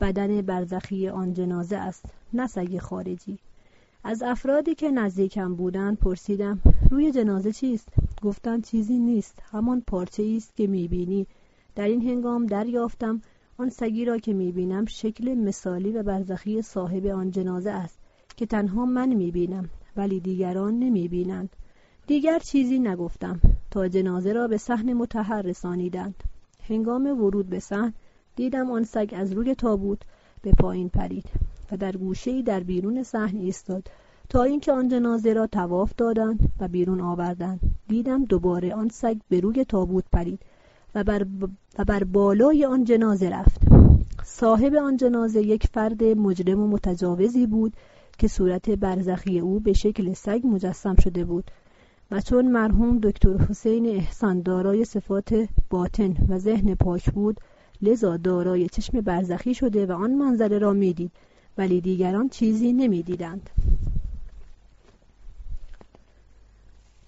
بدن برزخی آن جنازه است، نه سگ خارجی. از افرادی که نزدیکم بودند پرسیدم روی جنازه چیست؟ گفتند چیزی نیست، همان پارچه‌ای است که می‌بینی. در این هنگام دریافتم آن سگی را که می‌بینم شکل مثالی و برزخی صاحب آن جنازه است که تنها من می‌بینم ولی دیگران نمی‌بینند. دیگر چیزی نگفتم تا جنازه را به صحن مطهر رسانیدند. هنگام ورود به صحن دیدم آن سگ از روی تابوت به پایین پرید و در گوشه‌ای در بیرون صحن ایستاد تا اینکه آن جنازه را طواف دادند و بیرون آوردند. دیدم دوباره آن سگ به روی تابوت پرید و بر بالای آن جنازه رفت. صاحب آن جنازه یک فرد مجرم و متجاوزی بود که صورت برزخی او به شکل سگ مجسم شده بود و چون مرحوم دکتر حسین احسان دارای صفات باطن و ذهن پاک بود لذا دارای چشم برزخی شده و آن منظره را میدید ولی دیگران چیزی نمیدیدند.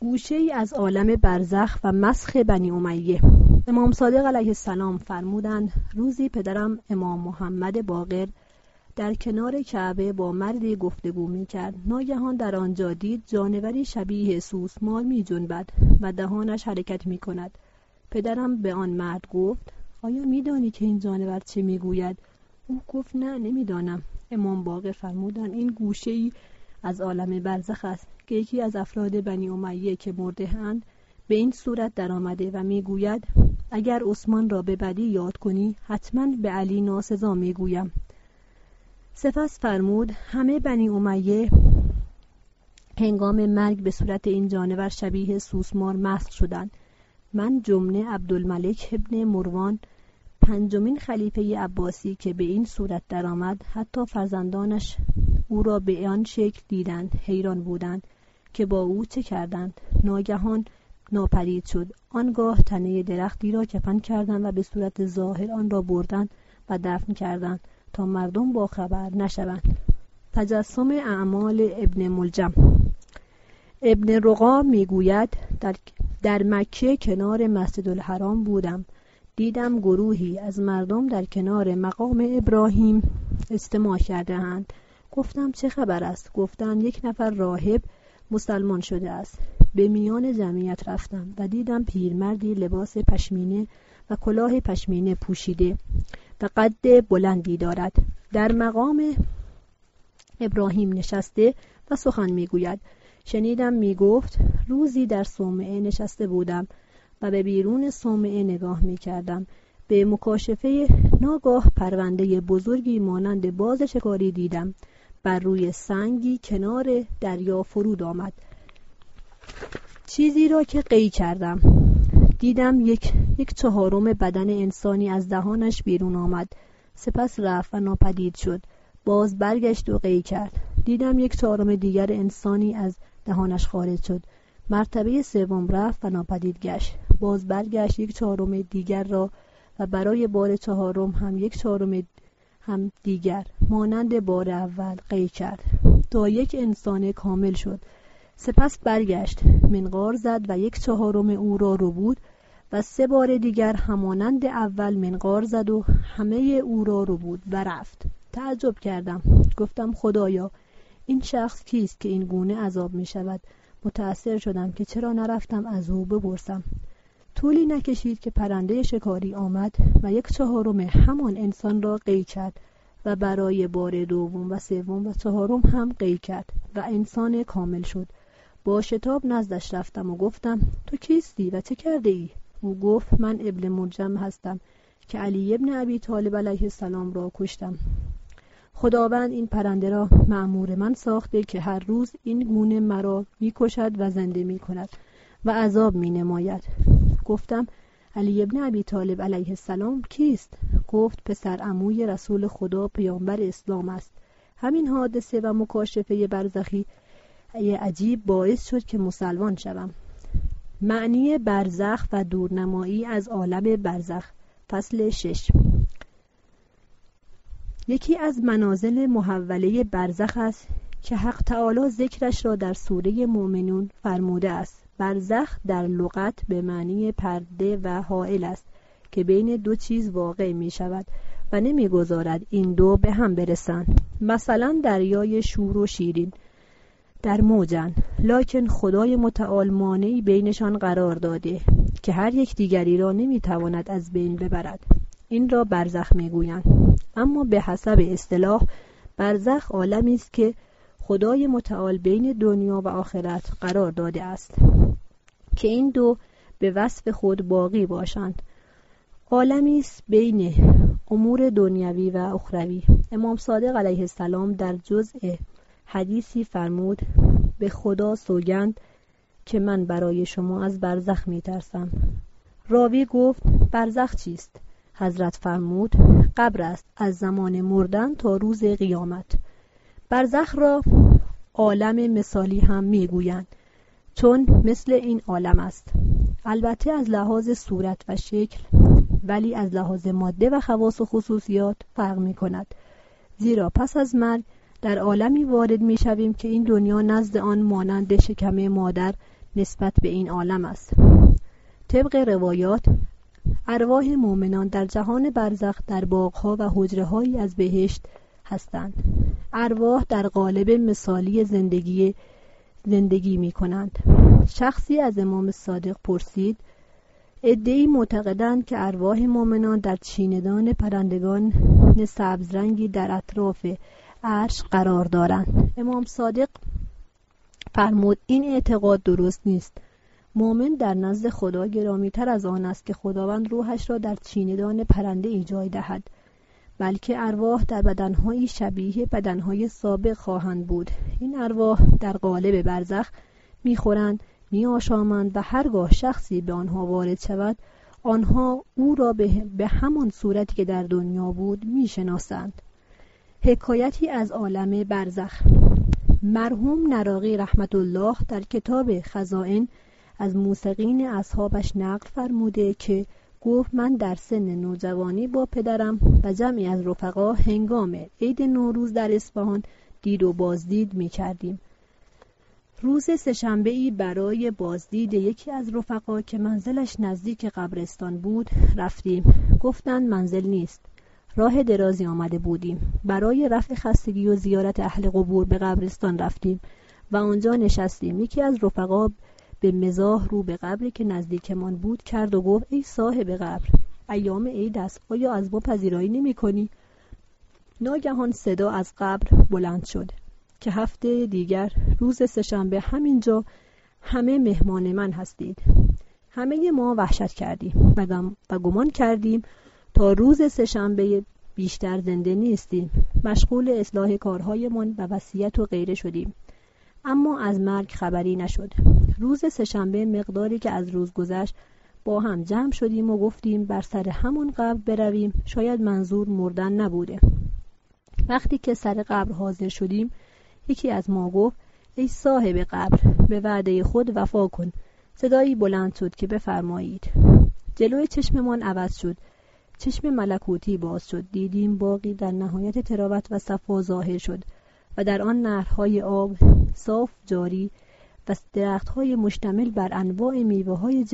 گوشه‌ای از عالم برزخ و مسخ بنی امیه. امام صادق علیه السلام فرمودند روزی پدرم امام محمد باقر در کنار کعبه با مردی گفتگو می‌کرد. ناگهان در آنجا دید جانوری شبیه سوسمار می‌جنبد و دهانش حرکت می‌کند. پدرم به آن مرد گفت آیا می‌دانی که این جانور چه می‌گوید؟ او گفت نه، نمی‌دانم. امام باقر فرمودند این گوشه‌ای از عالم برزخ است که یکی از افراد بنی امیه که مرده‌اند به این صورت در آمده و می‌گوید اگر عثمان را به بدی یاد کنی حتماً به علی ناسزا می‌گویم. سپس فرمود همه بنی امیه هنگام مرگ به صورت این جانور شبیه سوسمار مسخ شدند. من جمله عبدالملک ابن مروان پنجمین خلیفه عباسی که به این صورت درآمد حتی فرزندانش او را به آن شکل دیدند، حیران بودند که با او چه کردند. ناگهان ناپدید شد. آنگاه تنه درختی را کفن کردند و به صورت ظاهر آن را بردند و دفن کردند تا مردم با خبر نشوند. تجسم اعمال ابن ملجم. ابن رقا میگوید در مکه کنار مسجدالحرام بودم. دیدم گروهی از مردم در کنار مقام ابراهیم اجتماع کرده‌اند. گفتم چه خبر است؟ گفتند یک نفر راهب مسلمان شده است. به میان جمعیت رفتم و دیدم پیرمردی لباس پشمینه و کلاه پشمینه پوشیده و قد بلندی دارد، در مقام ابراهیم نشسته و سخن میگوید. شنیدم میگفت روزی در صومعه نشسته بودم و به بیرون صومعه نگاه میکردم. به مکاشفه ناگاه پرونده بزرگی مانند باز شکاری دیدم. بر روی سنگی کنار دریا فرود آمد. چیزی را که قی کردم دیدم یک چهارم بدن انسانی از دهانش بیرون آمد، سپس رفت و ناپدید شد. باز برگشت و قی کرد. دیدم یک چهارم دیگر انسانی از دهانش خارج شد. مرتبه سوم رفت و ناپدید گشت. باز برگشت یک چهارم دیگر را و برای بار چهارم هم یک چهارم هم دیگر مانند بار اول قی کرد تا یک انسان کامل شد. سپس برگشت، منقار زد و یک چهارم او را ربود و سه بار دیگر همانند اول منقار زد و همه او را ربود و رفت. تعجب کردم. گفتم خدایا این شخص کیست که این گونه عذاب می شود؟ متأثر شدم که چرا نرفتم از او بپرسم. طولی نکشید که پرنده شکاری آمد و یک چهارم همان انسان را قی کرد و برای بار دوم و سوم و چهارم هم قی کرد و انسان کامل شد. با شتاب نزدش رفتم و گفتم تو کیستی و چه کرده ای؟ او گفت من ابن ملجم هستم که علی ابن ابی طالب علیه السلام را کشتم. خداوند این پرنده را مأمور من ساخته که هر روز این گونه مرا میکشد و زنده میکند و عذاب مینماید. گفتم علی ابن ابی طالب علیه السلام کیست؟ گفت پسر عموی رسول خدا پیامبر اسلام است. همین حادثه و مکاشفه برزخی عجیب باعث شد که مسلمان شوم. معنی برزخ و دورنمایی از عالم برزخ، فصل 6. یکی از منازل محوله برزخ است که حق تعالی ذکرش را در سوره مؤمنون فرموده است. برزخ در لغت به معنی پرده و حائل است که بین دو چیز واقع می شود و نمی گذارد این دو به هم برسند. مثلا دریای شور و شیرین در موجن، لکن خدای متعال مانعی بینشان قرار داده که هر یک دیگری را نمی تواند از بین ببرد. این را برزخ می گویند. اما به حسب اصطلاح برزخ عالمی است که خدای متعال بین دنیا و آخرت قرار داده است که این دو به وصف خود باقی باشند. عالمی است بین امور دنیوی و اخروی. امام صادق علیه السلام در جزء حدیثی فرمود: به خدا سوگند که من برای شما از برزخ می ترسم. راوی گفت: برزخ چیست؟ حضرت فرمود: قبر است، از زمان مردن تا روز قیامت. برزخ را عالم مثالی هم می گویند چون مثل این عالم است، البته از لحاظ صورت و شکل، ولی از لحاظ ماده و خواص و خصوصیات فرق می کند. زیرا پس از مرگ در عالمی وارد می شویم که این دنیا نزد آن مانند شکم مادر نسبت به این عالم است. طبق روایات ارواح مؤمنان در جهان برزخ در باغها و حجرهایی از بهشت هستند. ارواح در قالب مثالی زندگی می کنند. شخصی از امام صادق پرسید: عده‌ای معتقدند که ارواح مؤمنان در چینه‌دان پرندگان سبز رنگی در اطراف عرش قرار دارند. امام صادق فرمود: این اعتقاد درست نیست. مؤمن در نزد خدا گرامی‌تر از آن است که خداوند روحش را در چینه‌دان پرنده‌ای جای دهد، بلکه ارواح در بدن‌های شبیه بدن‌های سابق خواهند بود. این ارواح در قالب برزخ می‌خورند، می‌آشامند و هرگاه شخصی به آنها وارد شود، آنها او را به همان صورتی که در دنیا بود می‌شناسند. حکایتی از عالم برزخ. مرحوم نراقی رحمت الله در کتاب خزائن از موسقین اصحابش نقل فرموده که گفت: من در سن نوجوانی با پدرم و جمعی از رفقا هنگام عید نوروز در اصفهان دید و بازدید می کردیم. روز سه‌شنبه‌ای برای بازدید یکی از رفقا که منزلش نزدیک قبرستان بود رفتیم. گفتند منزل نیست. راه درازی آمده بودیم. برای رفع خستگی و زیارت اهل قبور به قبرستان رفتیم و آنجا نشستیم. یکی از رفقا به مزاح رو به قبری که نزدیکمان بود کرد و گفت: ای صاحب قبر، ایام عید است، آیا از ما پذیرایی نمی کنی؟ ناگهان صدا از قبر بلند شد که هفته دیگر روز سه‌شنبه همینجا همه مهمان من هستید. همه ما وحشت کردیم و گمان کردیم تا روز سه‌شنبه بیشتر زنده نیستیم. مشغول اصلاح کارهایمان و وصیت و غیره شدیم، اما از مرگ خبری نشد. روز سه‌شنبه مقداری که از روز گذشت با هم جمع شدیم و گفتیم بر سر همون قبر برویم، شاید منظور مردن نبوده. وقتی که سر قبر حاضر شدیم، یکی از ما گفت: ای صاحب قبر، به وعده خود وفا کن. صدایی بلند شد که بفرمایید. جلوی چشممان عوض شد، چشم ملکوتی باز شد. دیدیم باغی در نهایت تراوت و صفا ظاهر شد و در آن نهرهای آب صاف جاری و درخت‌های مشتمل بر انواع میوه‌های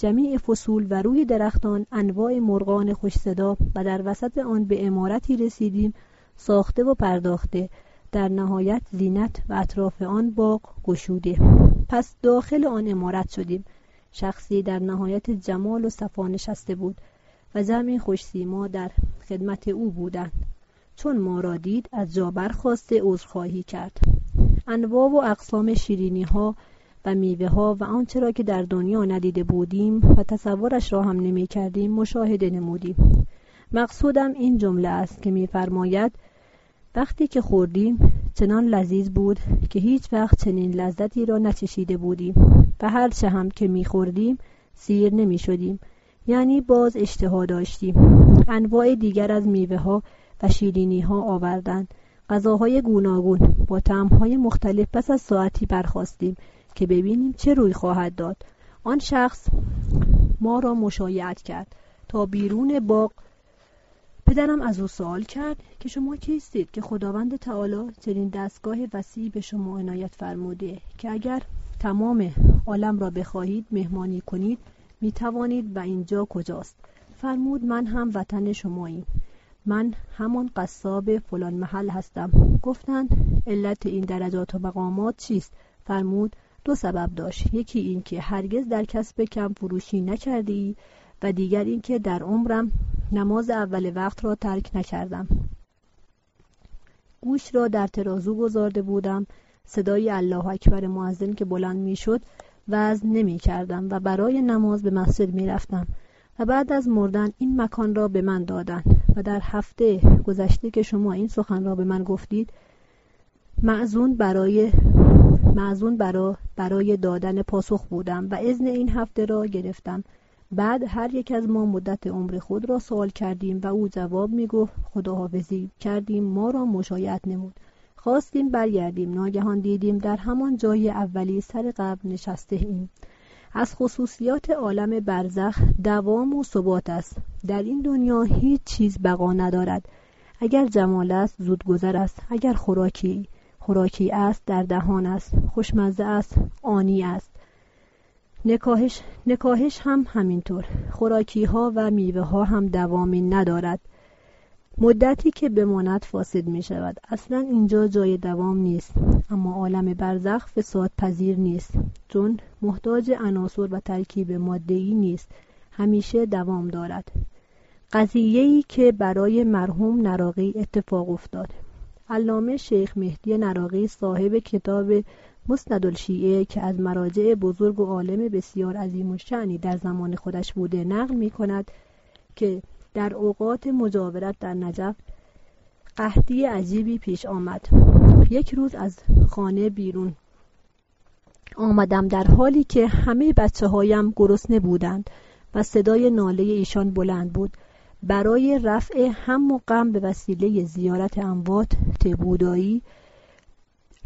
جمیع فصول و روی درختان انواع مرغان خوش صدا، و در وسط آن به عمارتی رسیدیم ساخته و پرداخته، در نهایت زینت و اطراف آن باغ گشوده. پس داخل آن عمارت شدیم. شخصی در نهایت جمال و صفا نشسته بود و جمعی خوش سیما در خدمت او بودند. چون ما را دید از جا برخاسته عذرخواهی کرد. انواع و اقسام شیرینی‌ها و میوه‌ها و آنچه را که در دنیا ندیده بودیم و تصورش را هم نمی‌کردیم مشاهده نمودیم. مقصودم این جمله است که می‌فرماید: وقتی که خوردیم چنان لذیذ بود که هیچ وقت چنین لذتی را نچشیده بودیم و هر چه هم که می‌خوردیم سیر نمی‌شدیم، یعنی باز اشتها داشتیم. انواع دیگر از میوه‌ها و شیرینی‌ها آوردند، غذاهای گوناگون با طعم‌های مختلف. پس از ساعتی برخاستیم که ببینیم چه روی خواهد داد. آن شخص ما را مشایعت کرد تا بیرون باغ. پدرم از او سوال کرد که شما کیستید که خداوند تعالی چنین دستگاه وسیعی به شما عنایت فرموده که اگر تمام عالم را بخواهید مهمانی کنید می توانید و اینجا کجاست؟ فرمود من هم وطن شماییم، من همان قصاب فلان محل هستم. گفتند علت این درجات و مقامات چیست؟ فرمود دو سبب داشت، یکی این که هرگز در کسب کم فروشی نکردی و دیگر این که در عمرم نماز اول وقت را ترک نکردم. گوش را در ترازو گذارده بودم، صدای الله اکبر مؤذن که بلند می شد وزن نمی کردم و برای نماز به مسجد می رفتم و بعد از مردن این مکان را به من دادند و در هفته گذشته که شما این سخن را به من گفتید معزون برای دادن پاسخ بودم و اذن این هفته را گرفتم. بعد هر یک از ما مدت عمر خود را سوال کردیم و او جواب می گفت خداحافظی کردیم، ما را مشایعت نمود. خواستیم برگردیم، ناگهان دیدیم در همان جای اولی سر قبر نشسته ایم. از خصوصیات عالم برزخ دوام و ثبات است. در این دنیا هیچ چیز بقا ندارد. اگر جمال است زود گذر است، اگر خوراکی است در دهان است، خوشمزه است آنی است، نکاهش هم همینطور. خوراکی ها و میوه ها هم دوامی ندارد، مدتی که بماند فاسد می شود. اصلا اینجا جای دوام نیست. اما عالم برزخ فساد پذیر نیست، چون محتاج عناصر و ترکیب ماده‌ای نیست، همیشه دوام دارد. قضیه‌ای که برای مرحوم نراقی اتفاق افتاد. علامه شیخ مهدی نراقی صاحب کتاب مستدلشیعه که از مراجع بزرگ و عالم بسیار عظیم و شأنی در زمان خودش بوده نقل می کند که در اوقات مجاورت در نجف قحطی عجیبی پیش آمد. یک روز از خانه بیرون آمدم در حالی که همه بچه هایم گرسنه بودند و صدای ناله ایشان بلند بود. برای رفع هم و غم به وسیله زیارت اموات تبودایی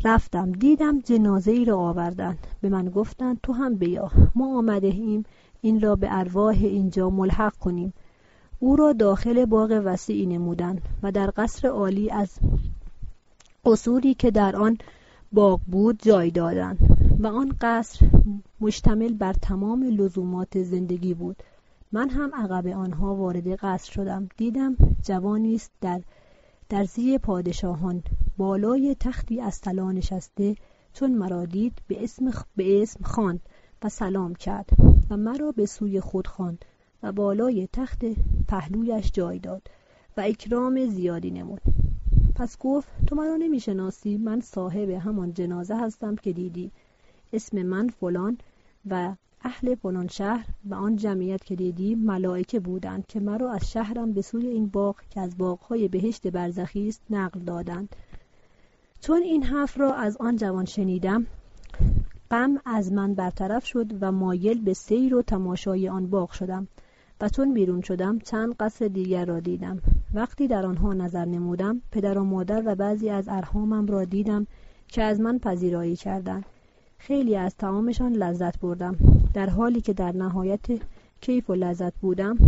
رفتم. دیدم جنازه ای را آوردند. به من گفتند تو هم بیا، ما آمده ایم این را به ارواح اینجا ملحق کنیم. او را داخل باغ وسیعی نمودند و در قصر عالی از قصوری که در آن باغ بود جای دادند و آن قصر مشتمل بر تمام لزومات زندگی بود. من هم عقب آنها وارد قصر شدم. دیدم جوانی است در درزی پادشاهان بالای تختی از طلا نشسته. چون مرا دید به اسم خواند و سلام کرد و مرا به سوی خود خواند و بالای تخت پهلویش جای داد و اکرام زیادی نمود. پس گفت تو مرا نمیشناسی، من صاحب همان جنازه هستم که دیدی، اسم من فلان و اهل فلان شهر و آن جمعیت که دیدی ملائکه بودند که مرا از شهرم به سوی این باغ که از باغهای بهشت برزخی است نقل دادند. چون این حرف را از آن جوان شنیدم غم از من برطرف شد و مایل به سیر و تماشای آن باغ شدم و چون بیرون شدم چند قصر دیگر را دیدم. وقتی در آنها نظر نمودم پدر و مادر و بعضی از ارحامم را دیدم که از من پذیرایی کردند. خیلی از طعامشان لذت بردم. در حالی که در نهایت کیف و لذت بودم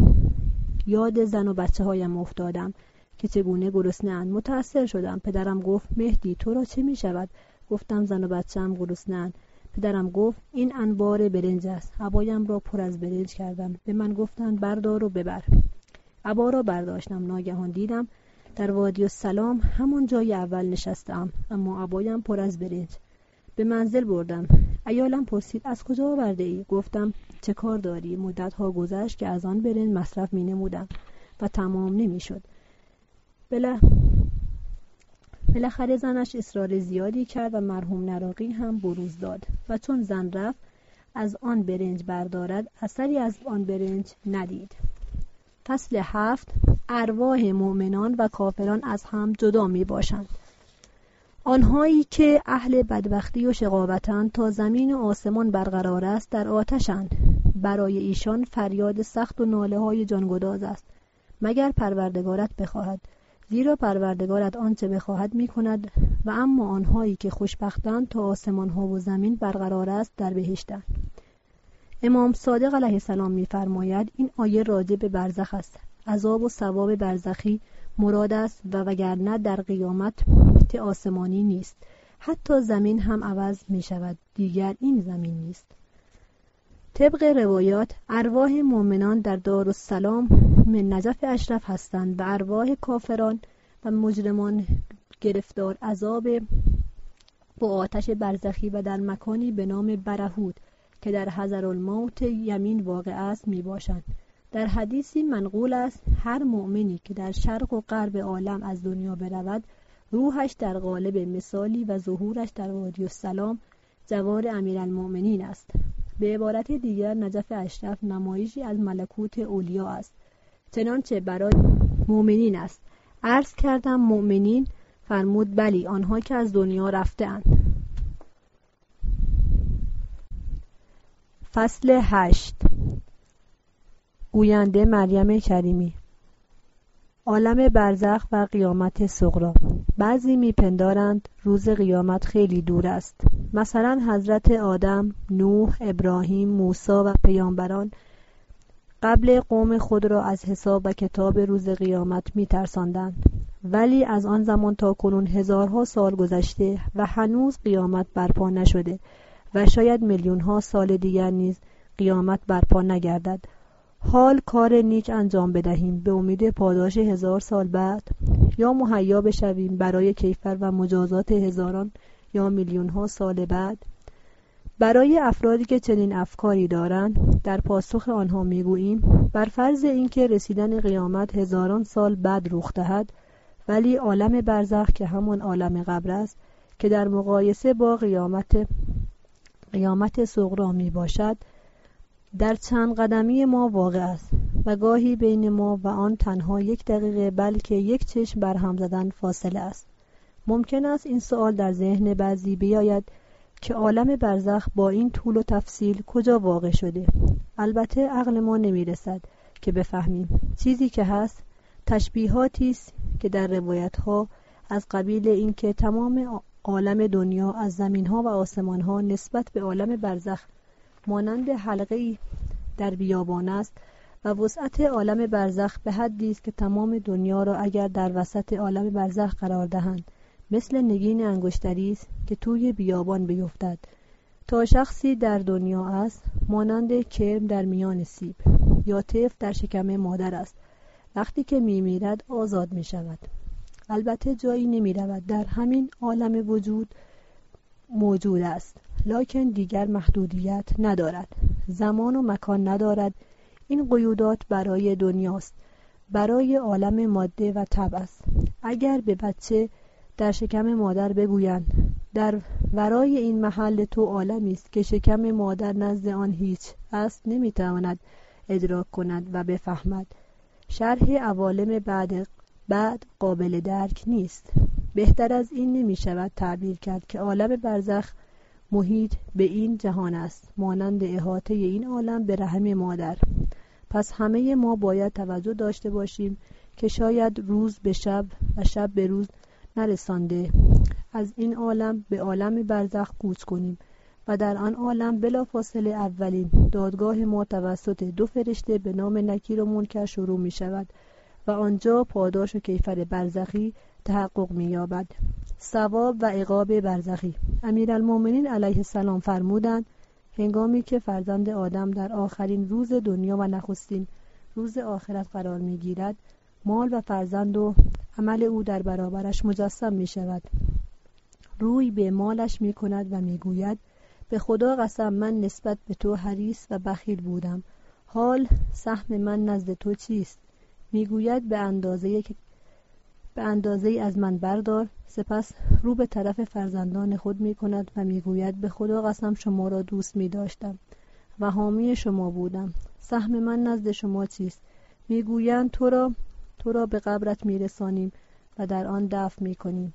یاد زن و بچه هایم افتادم که چگونه گرسنه‌اند. متأثر شدم. پدرم گفت مهدی تو را چه می شود؟ گفتم زن و بچه‌ام گرسنه‌اند. پدرم گفت این انبار برنج است، عبایم را پر از برنج کردم. به من گفتند بردار و ببر. عبا را برداشتم. ناگهان دیدم در وادی السلام همون جای اول نشستم، اما عبایم پر از برنج. به منزل بردم. عیالم پرسید از کجا آورده ای؟ گفتم چه کار داری؟ مدت ها گذشت که از آن برنج مصرف می نمودم و تمام نمی شد. بالاخره زنش اصرار زیادی کرد و مرحوم نراقی هم بروز داد و چون زن رفت از آن برنج بردارد اثری از آن برنج ندید. فصل 7. ارواح مؤمنان و کافران از هم جدا می باشند. آنهایی که اهل بدبختی و شقاوتند تا زمین و آسمان برقرار است در آتشند. برای ایشان فریاد سخت و ناله های جانگداز است مگر پروردگارت بخواهد، زیرا پروردگارت آنچه بخواهد می کند. و اما آنهایی که خوشبختند تا آسمان ها و زمین برقرار است در بهشتند. امام صادق علیه السلام می‌فرماید این آیه راجع به برزخ است. عذاب و ثواب برزخی مراد است و وگرنه در قیامت موت آسمانی نیست. حتی زمین هم عوض می شود. دیگر این زمین نیست. طبق روایات ارواح مؤمنان در دارالسلام من نجف اشرف هستند و ارواح کافران و مجرمان گرفتار عذاب با آتش برزخی و در مکانی به نام برهود که در حضرالموت یمین واقع است می باشند. در حدیثی منقول است هر مؤمنی که در شرق و غرب عالم از دنیا برود روحش در قالب مثالی و ظهورش در وادی السلام جوار امیرالمؤمنین است. به عبارت دیگر نجف اشرف نمایشی از ملکوت اولیا است، چنانچه برای مؤمنین است. عرض کردم مؤمنین؟ فرمود بلی، آنها که از دنیا رفته اند. فصل 8. گوینده مریم کریمی. عالم برزخ و قیامت صغری. بعضی میپندارند روز قیامت خیلی دور است. مثلا حضرت آدم، نوح، ابراهیم، موسی و پیامبران قبل قوم خود را از حساب و کتاب روز قیامت میترساندند، ولی از آن زمان تا کنون هزارها سال گذشته و هنوز قیامت برپا نشده و شاید میلیونها سال دیگر نیز قیامت برپا نگردد. حال کار نیک انجام بدهیم به امید پاداش 1000 سال بعد، یا مهیا بشویم برای کیفر و مجازات هزاران یا میلیونها سال بعد. برای افرادی که چنین افکاری دارند در پاسخ آنها میگوییم بر فرض اینکه رسیدن قیامت 1000 سال بعد رخ دهد، ولی عالم برزخ که همان عالم قبر است که در مقایسه با قیامت صغری می باشد در چند قدمی ما واقع است و گاهی بین ما و آن تنها 1 دقیقه بلکه 1 چشم برهم زدن فاصله است. ممکن است این سوال در ذهن بعضی بیاید که عالم برزخ با این طول و تفصیل کجا واقع شده؟ البته عقل ما نمی رسد که بفهمیم. چیزی که هست تشبیهاتی است که در روایت‌ها از قبیل اینکه تمام عالم دنیا از زمین‌ها و آسمان‌ها نسبت به عالم برزخ مانند حلقه‌ای در بیابان است و وسعت عالم برزخ به حدی است که تمام دنیا را اگر در وسط عالم برزخ قرار دهند مثل نگین انگشتری است که توی بیابان بیفتد. تا شخصی در دنیا است مانند کرم در میان سیب یا طفل در شکم مادر است. وقتی که میمیرد آزاد می شود. البته جایی نمی رود. در همین عالم وجود موجود است، لکن دیگر محدودیت ندارد، زمان و مکان ندارد. این قیودات برای دنیاست، برای عالم ماده و طبع است. اگر به بچه در شکم مادر بگویند در ورای این محل تو عالمی است که شکم مادر نزد آن هیچ است، نمی تواند ادراک کند و بفهمد. شرح عوالم بعد قابل درک نیست. بهتر از این نمی شود تعبیر کرد که عالم برزخ محیط به این جهان است، مانند احاطه این عالم به رحم مادر. پس همه ما باید توجه داشته باشیم که شاید روز به شب و شب به روز نرسانده از این عالم به عالم برزخ کوچ کنیم و در آن عالم بلافاصله اولین دادگاه ما توسط 2 فرشته به نام نکیر و منکر شروع می شود و آنجا پاداش و کیفر برزخی تحقق می یابد. ثواب و عقاب برزخی. امیرالمؤمنین علیه السلام فرمودند هنگامی که فرزند آدم در آخرین روز دنیا و نخستین روز آخرت قرار می گیرد مال و فرزند و عمل او در برابرش مجسم می شود. روی به مالش می کند و می گوید به خدا قسم من نسبت به تو حریص و بخیل بودم، حال سهم من نزد تو چیست؟ میگوید به اندازه‌ای از من بردار. سپس رو به طرف فرزندان خود میکند و میگوید به خدا قسم شما را دوست میداشتم و حامی شما بودم، سهم من نزد شما چیست؟ میگویند تو را به قبرت میرسانیم و در آن دفن میکنیم.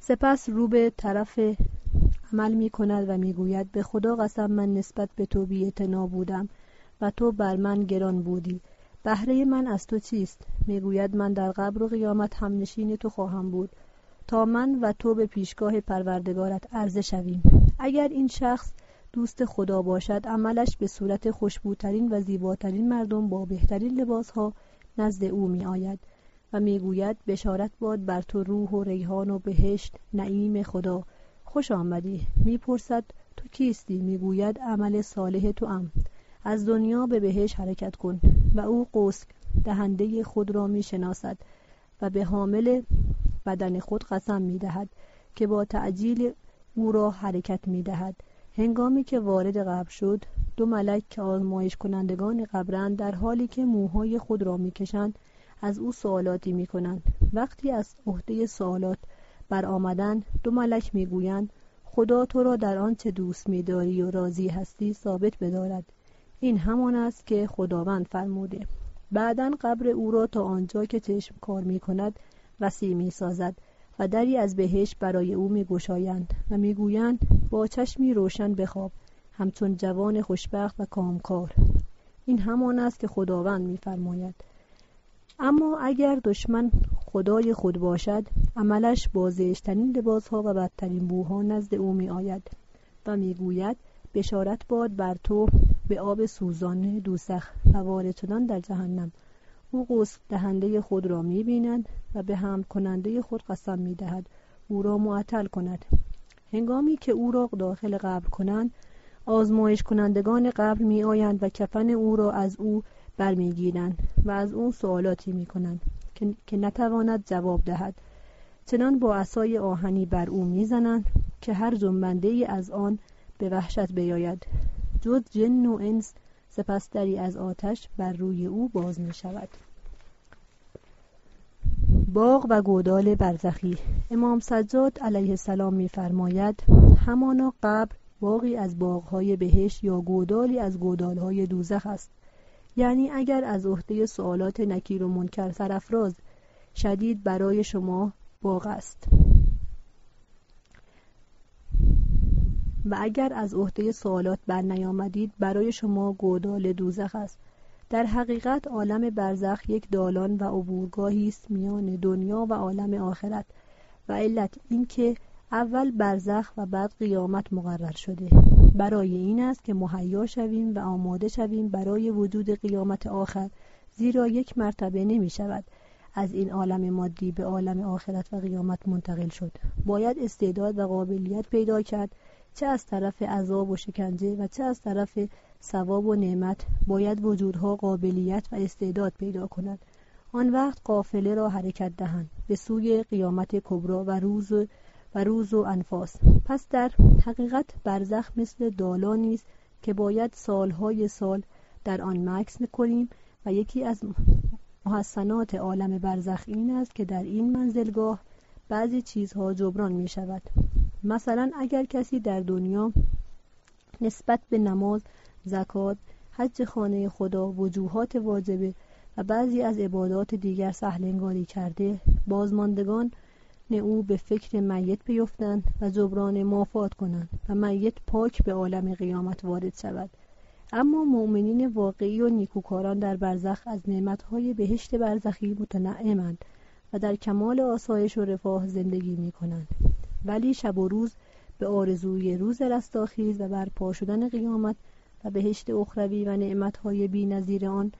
سپس رو به طرف عمل می کند و می گوید به خدا قسم من نسبت به تو بی‌اعتنا بودم و تو بر من گران بودی، بهره من از تو چیست؟ می گوید من در قبر و قیامت همنشین تو خواهم بود تا من و تو به پیشگاه پروردگارت عرضه شویم. اگر این شخص دوست خدا باشد عملش به صورت خوشبوترین و زیباترین مردم با بهترین لباسها نزد او می آید و می گوید بشارت باد بر تو روح و ریحان و بهشت نعیم خدا، خوش آمدی. می پرسد تو کیستی؟ می گوید عمل صالح تو ام، از دنیا به بهشت حرکت کن. و او قسک دهنده خود را می شناسد و به حامل بدن خود قسم می دهد که با تعجیل او را حرکت می دهد. هنگامی که وارد قبر شد، دو ملک که آزمایش کنندگان قبرند در حالی که موهای خود را می کشند از او سوالاتی می کنند. وقتی از عهده سوالات بر آمدند، دو ملک می گویند خدا تو را در آنچه دوست می داری و راضی هستی ثابت بدارد. این همان است که خداوند فرموده. بعداً قبر او را تا آنجا که چشم کار می کند وسیع می سازد و دری از بهشت برای او می گشایند و می گویند با چشمی روشن بخواب همچون جوان خوشبخت و کامکار. این همان است که خداوند می فرماید. اما اگر دشمن خدای خود باشد، عملش با زشت‌ترین لباسها و بدترین بوها نزد او می آید و می گوید بشارت باد بر تو به آب سوزان دوزخ و وارد شدن در جهنم. او غصب دهنده خود را می بیند و به حمل کننده خود قسم می دهد او را معطل کند. هنگامی که او را داخل قبر کنند، آزمایش کنندگان قبر می آیند و کفن او را از او بر می گیرند و از او سوالاتی می کنند که نتواند جواب دهد. چنان با عصای آهنی بر او می زنند که هر جنبنده ای از آن به وحشت بیاید. جز جن و انس، سپس دری از آتش بر روی او باز می شود. باغ و گودال برزخی. امام سجاد علیه السلام می فرماید همانا قبر باغی از باغهای بهشت یا گودالی از گودالهای دوزخ است. یعنی اگر از عهده سوالات نکیر و منکر سرافراز شدید برای شما باغ است، و اگر از عهده سوالات بر نیامدید برای شما گودال دوزخ است. در حقیقت عالم برزخ یک دالان و عبورگاهی است میان دنیا و عالم آخرت، و علت این که اول برزخ و بعد قیامت مقرر شده برای این است که مهیا شویم و آماده شویم برای وجود قیامت آخر، زیرا یک مرتبه نمی شود از این عالم مادی به عالم آخرت و قیامت منتقل شد. باید استعداد و قابلیت پیدا کرد، چه از طرف عذاب و شکنجه و چه از طرف ثواب و نعمت. باید وجودها قابلیت و استعداد پیدا کنند. آن وقت قافله را حرکت دهند به سوی قیامت کبری و روز و انفاس. پس در حقیقت برزخ مثل دالانی است که باید سالهای سال در آن مکث کنیم، و یکی از محسنات عالم برزخ این است که در این منزلگاه بعضی چیزها جبران می شود. مثلا اگر کسی در دنیا نسبت به نماز، زکات، حج خانه خدا، وجوهات واجبه و بعضی از عبادات دیگر سهلنگاری کرده، بازماندگان او به فکر میت بیفتند و جبران مافات کنند و میت پاک به عالم قیامت وارد شود. اما مؤمنین واقعی و نیکوکاران در برزخ از نعمتهای بهشت برزخی متنعمند و در کمال آسایش و رفاه زندگی می کنند. ولی شب و روز به آرزوی روز رستاخیز و برپا شدن قیامت و بهشت اخروی و نعمتهای بی نظیر آن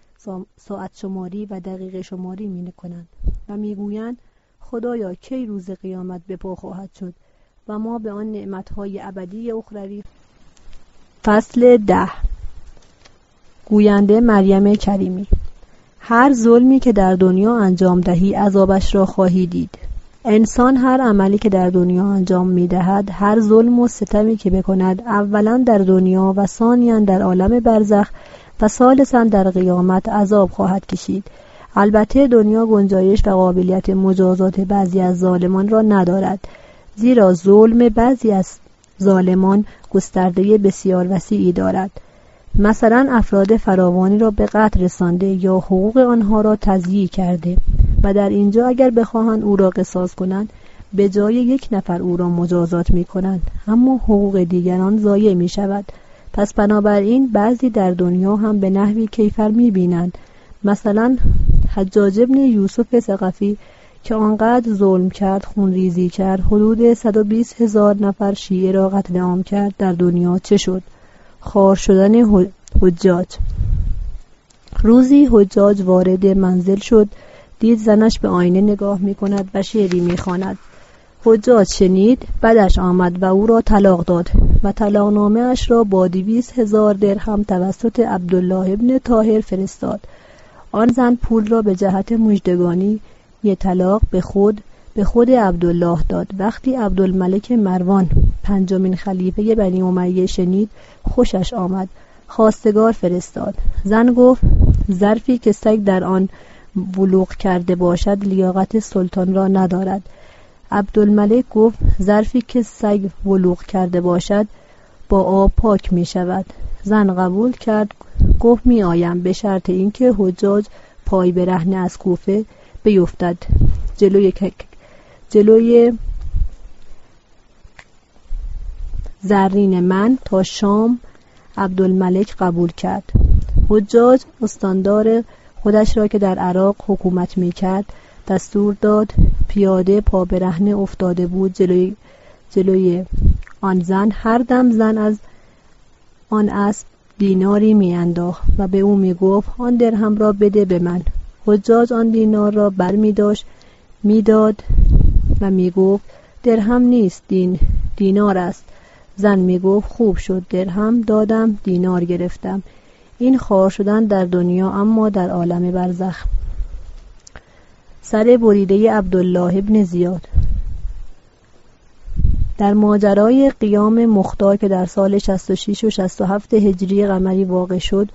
ساعت شماری و دقیقه شماری می کنند و می گویند خدایا کی روز قیامت به پا خواهد شد و ما به آن نعمتهای ابدی اخروی. فصل 10. گوینده مریم کریمی. هر ظلمی که در دنیا انجام دهی عذابش را خواهی دید. انسان هر عملی که در دنیا انجام می دهد، هر ظلم و ستمی که بکند، اولا در دنیا و ثانیا در عالم برزخ و ثالثا در قیامت عذاب خواهد کشید. البته دنیا گنجایش و قابلیت مجازات بعضی از ظالمان را ندارد، زیرا ظلم بعضی از ظالمان گسترده بسیار وسیعی دارد. مثلا افراد فراوانی را به قتل رسانده یا حقوق آنها را تضییع کرده، و در اینجا اگر بخواهند او را قصاص کنند، به جای یک نفر او را مجازات می کنند، اما حقوق دیگران ضایع می شود. پس بنابراین بعضی در دنیا هم به نحوی کیفر می بینند. مثلا حجاج ابن یوسف ثقفی که آنقدر ظلم کرد، خونریزی کرد، حدود 120,000 نفر شیعه را قتل عام کرد، در دنیا چه شد؟ خوار شدن حجاج. روزی حجاج وارد منزل شد، دید زنش به آینه نگاه می کند و شعری می خواند. حجاج شنید، بدش آمد و او را طلاق داد و طلاق نامه اش را با 200,000 درهم توسط عبدالله ابن طاهر فرستاد. آن زن پول را به جهت مجدگانی یه طلاق به خود عبدالله داد. وقتی عبدالملک مروان 5مین خلیفه بنی امیه شنید، خوشش آمد، خواستگار فرستاد. زن گفت ظرفی که سگ در آن بلوغ کرده باشد لیاقت سلطان را ندارد. عبدالملک گفت ظرفی که سگ بلوغ کرده باشد با آب پاک می شود. زن قبول کرد، گفت می آیم به شرط اینکه حجاج پای برهنه از کوفه بیفتد جلوی زرین من تا شام. عبدالملک قبول کرد. حجاج استاندار خودش را که در عراق حکومت می کرد دستور داد پیاده پا برهنه افتاده بود جلوی آن زن. هر دم زن از آن اسب دیناری می انداخت و به او می گفت آن درهم را بده به من. حجاج آن دینار را بر می داشت می داد و می گفت درهم نیست، دینار است. زن می گفت خوب شد، درهم دادم دینار گرفتم. این خوار شدن در دنیا اما در عالم برزخ. سر بریده عبدالله ابن زیاد. در ماجرای قیام مختار که در سال 66 و 67 هجری قمری واقع شد،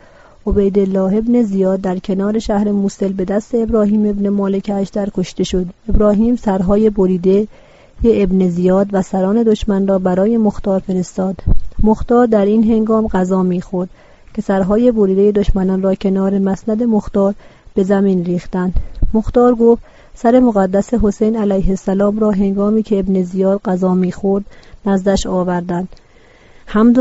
عبید الله ابن زیاد در کنار شهر موصل به دست ابراهیم ابن مالک اشتر کشته شد. ابراهیم سرهای بریده ابن زیاد و سران دشمن را برای مختار فرستاد. مختار در این هنگام غذا می‌خورد که سرهای بریده دشمنان را کنار مسند مختار به زمین ریختند. مختار گفت سر مقدس حسین علیه السلام را هنگامی که ابن زیاد غذا می‌خورد نزدش آوردند. حمد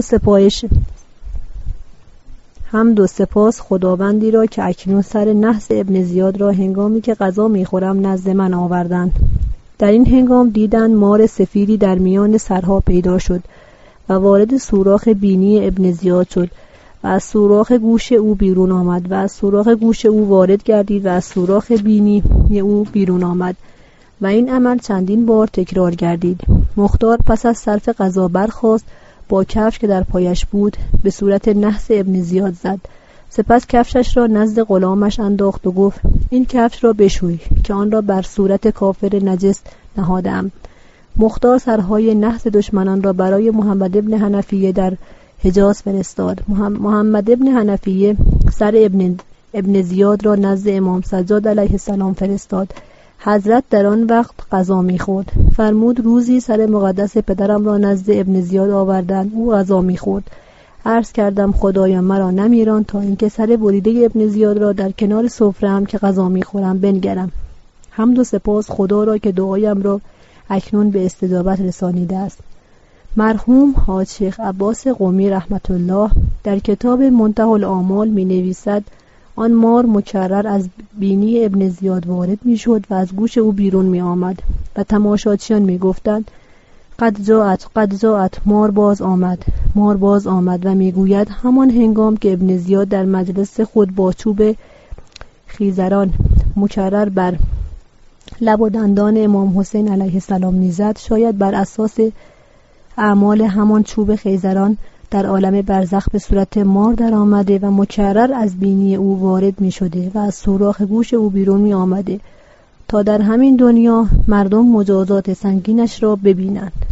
و سپاس خداوندی را که اکنون سر نحس ابن زیاد را هنگامی که غذا می‌خورم نزد من آوردند. در این هنگام دیدند مار سفیدی در میان سرها پیدا شد و وارد سوراخ بینی ابن زیاد شد و از سوراخ گوش او بیرون آمد و از سوراخ گوش او وارد گردید و از سوراخ بینی او بیرون آمد و این عمل چندین بار تکرار گردید. مختار پس از صرف غذا برخاست، با کفش که در پایش بود به صورت نحس ابن زیاد زد، سپس کفشش را نزد غلامش انداخت و گفت این کفش را بشوی که آن را بر صورت کافر نجس نهادم. مختار سرهای نحس دشمنان را برای محمد ابن حنفیه در حجاز فرستاد. محمد ابن حنفیه سر ابن زیاد را نزد امام سجاد علیه السلام فرستاد. حضرت در آن وقت غذا می‌خورد. فرمود روزی سر مقدس پدرم را نزد ابن زیاد آوردند، او غذا می‌خورد. عرض کردم خدایا مرا نمیران تا اینکه سر بریده ابن زیاد را در کنار سفره‌ام که غذا می‌خورم بنگرم. حمد و سپاس خدا را که دعایم را اکنون به استجابت رسانیده است. مرحوم حاج شیخ عباس قمی رحمت الله در کتاب منتهی الاعمال می‌نویسد آن مار مکرر از بینی ابن زیاد وارد می‌شد و از گوش او بیرون می‌آمد و تماشاچیان می‌گفتند قد جاءت مار باز آمد و میگوید همان هنگام که ابن زیاد در مجلس خود با چوب خیزران مکرر بر لب و دندان امام حسین علیه السلام میزد، شاید بر اساس اعمال همان چوب خیزران در عالم برزخ به صورت مار در آمده و مکرر از بینی او وارد می شده و از سوراخ گوش او بیرون می آمده تا در همین دنیا مردم مجازات سنگینش را ببینند.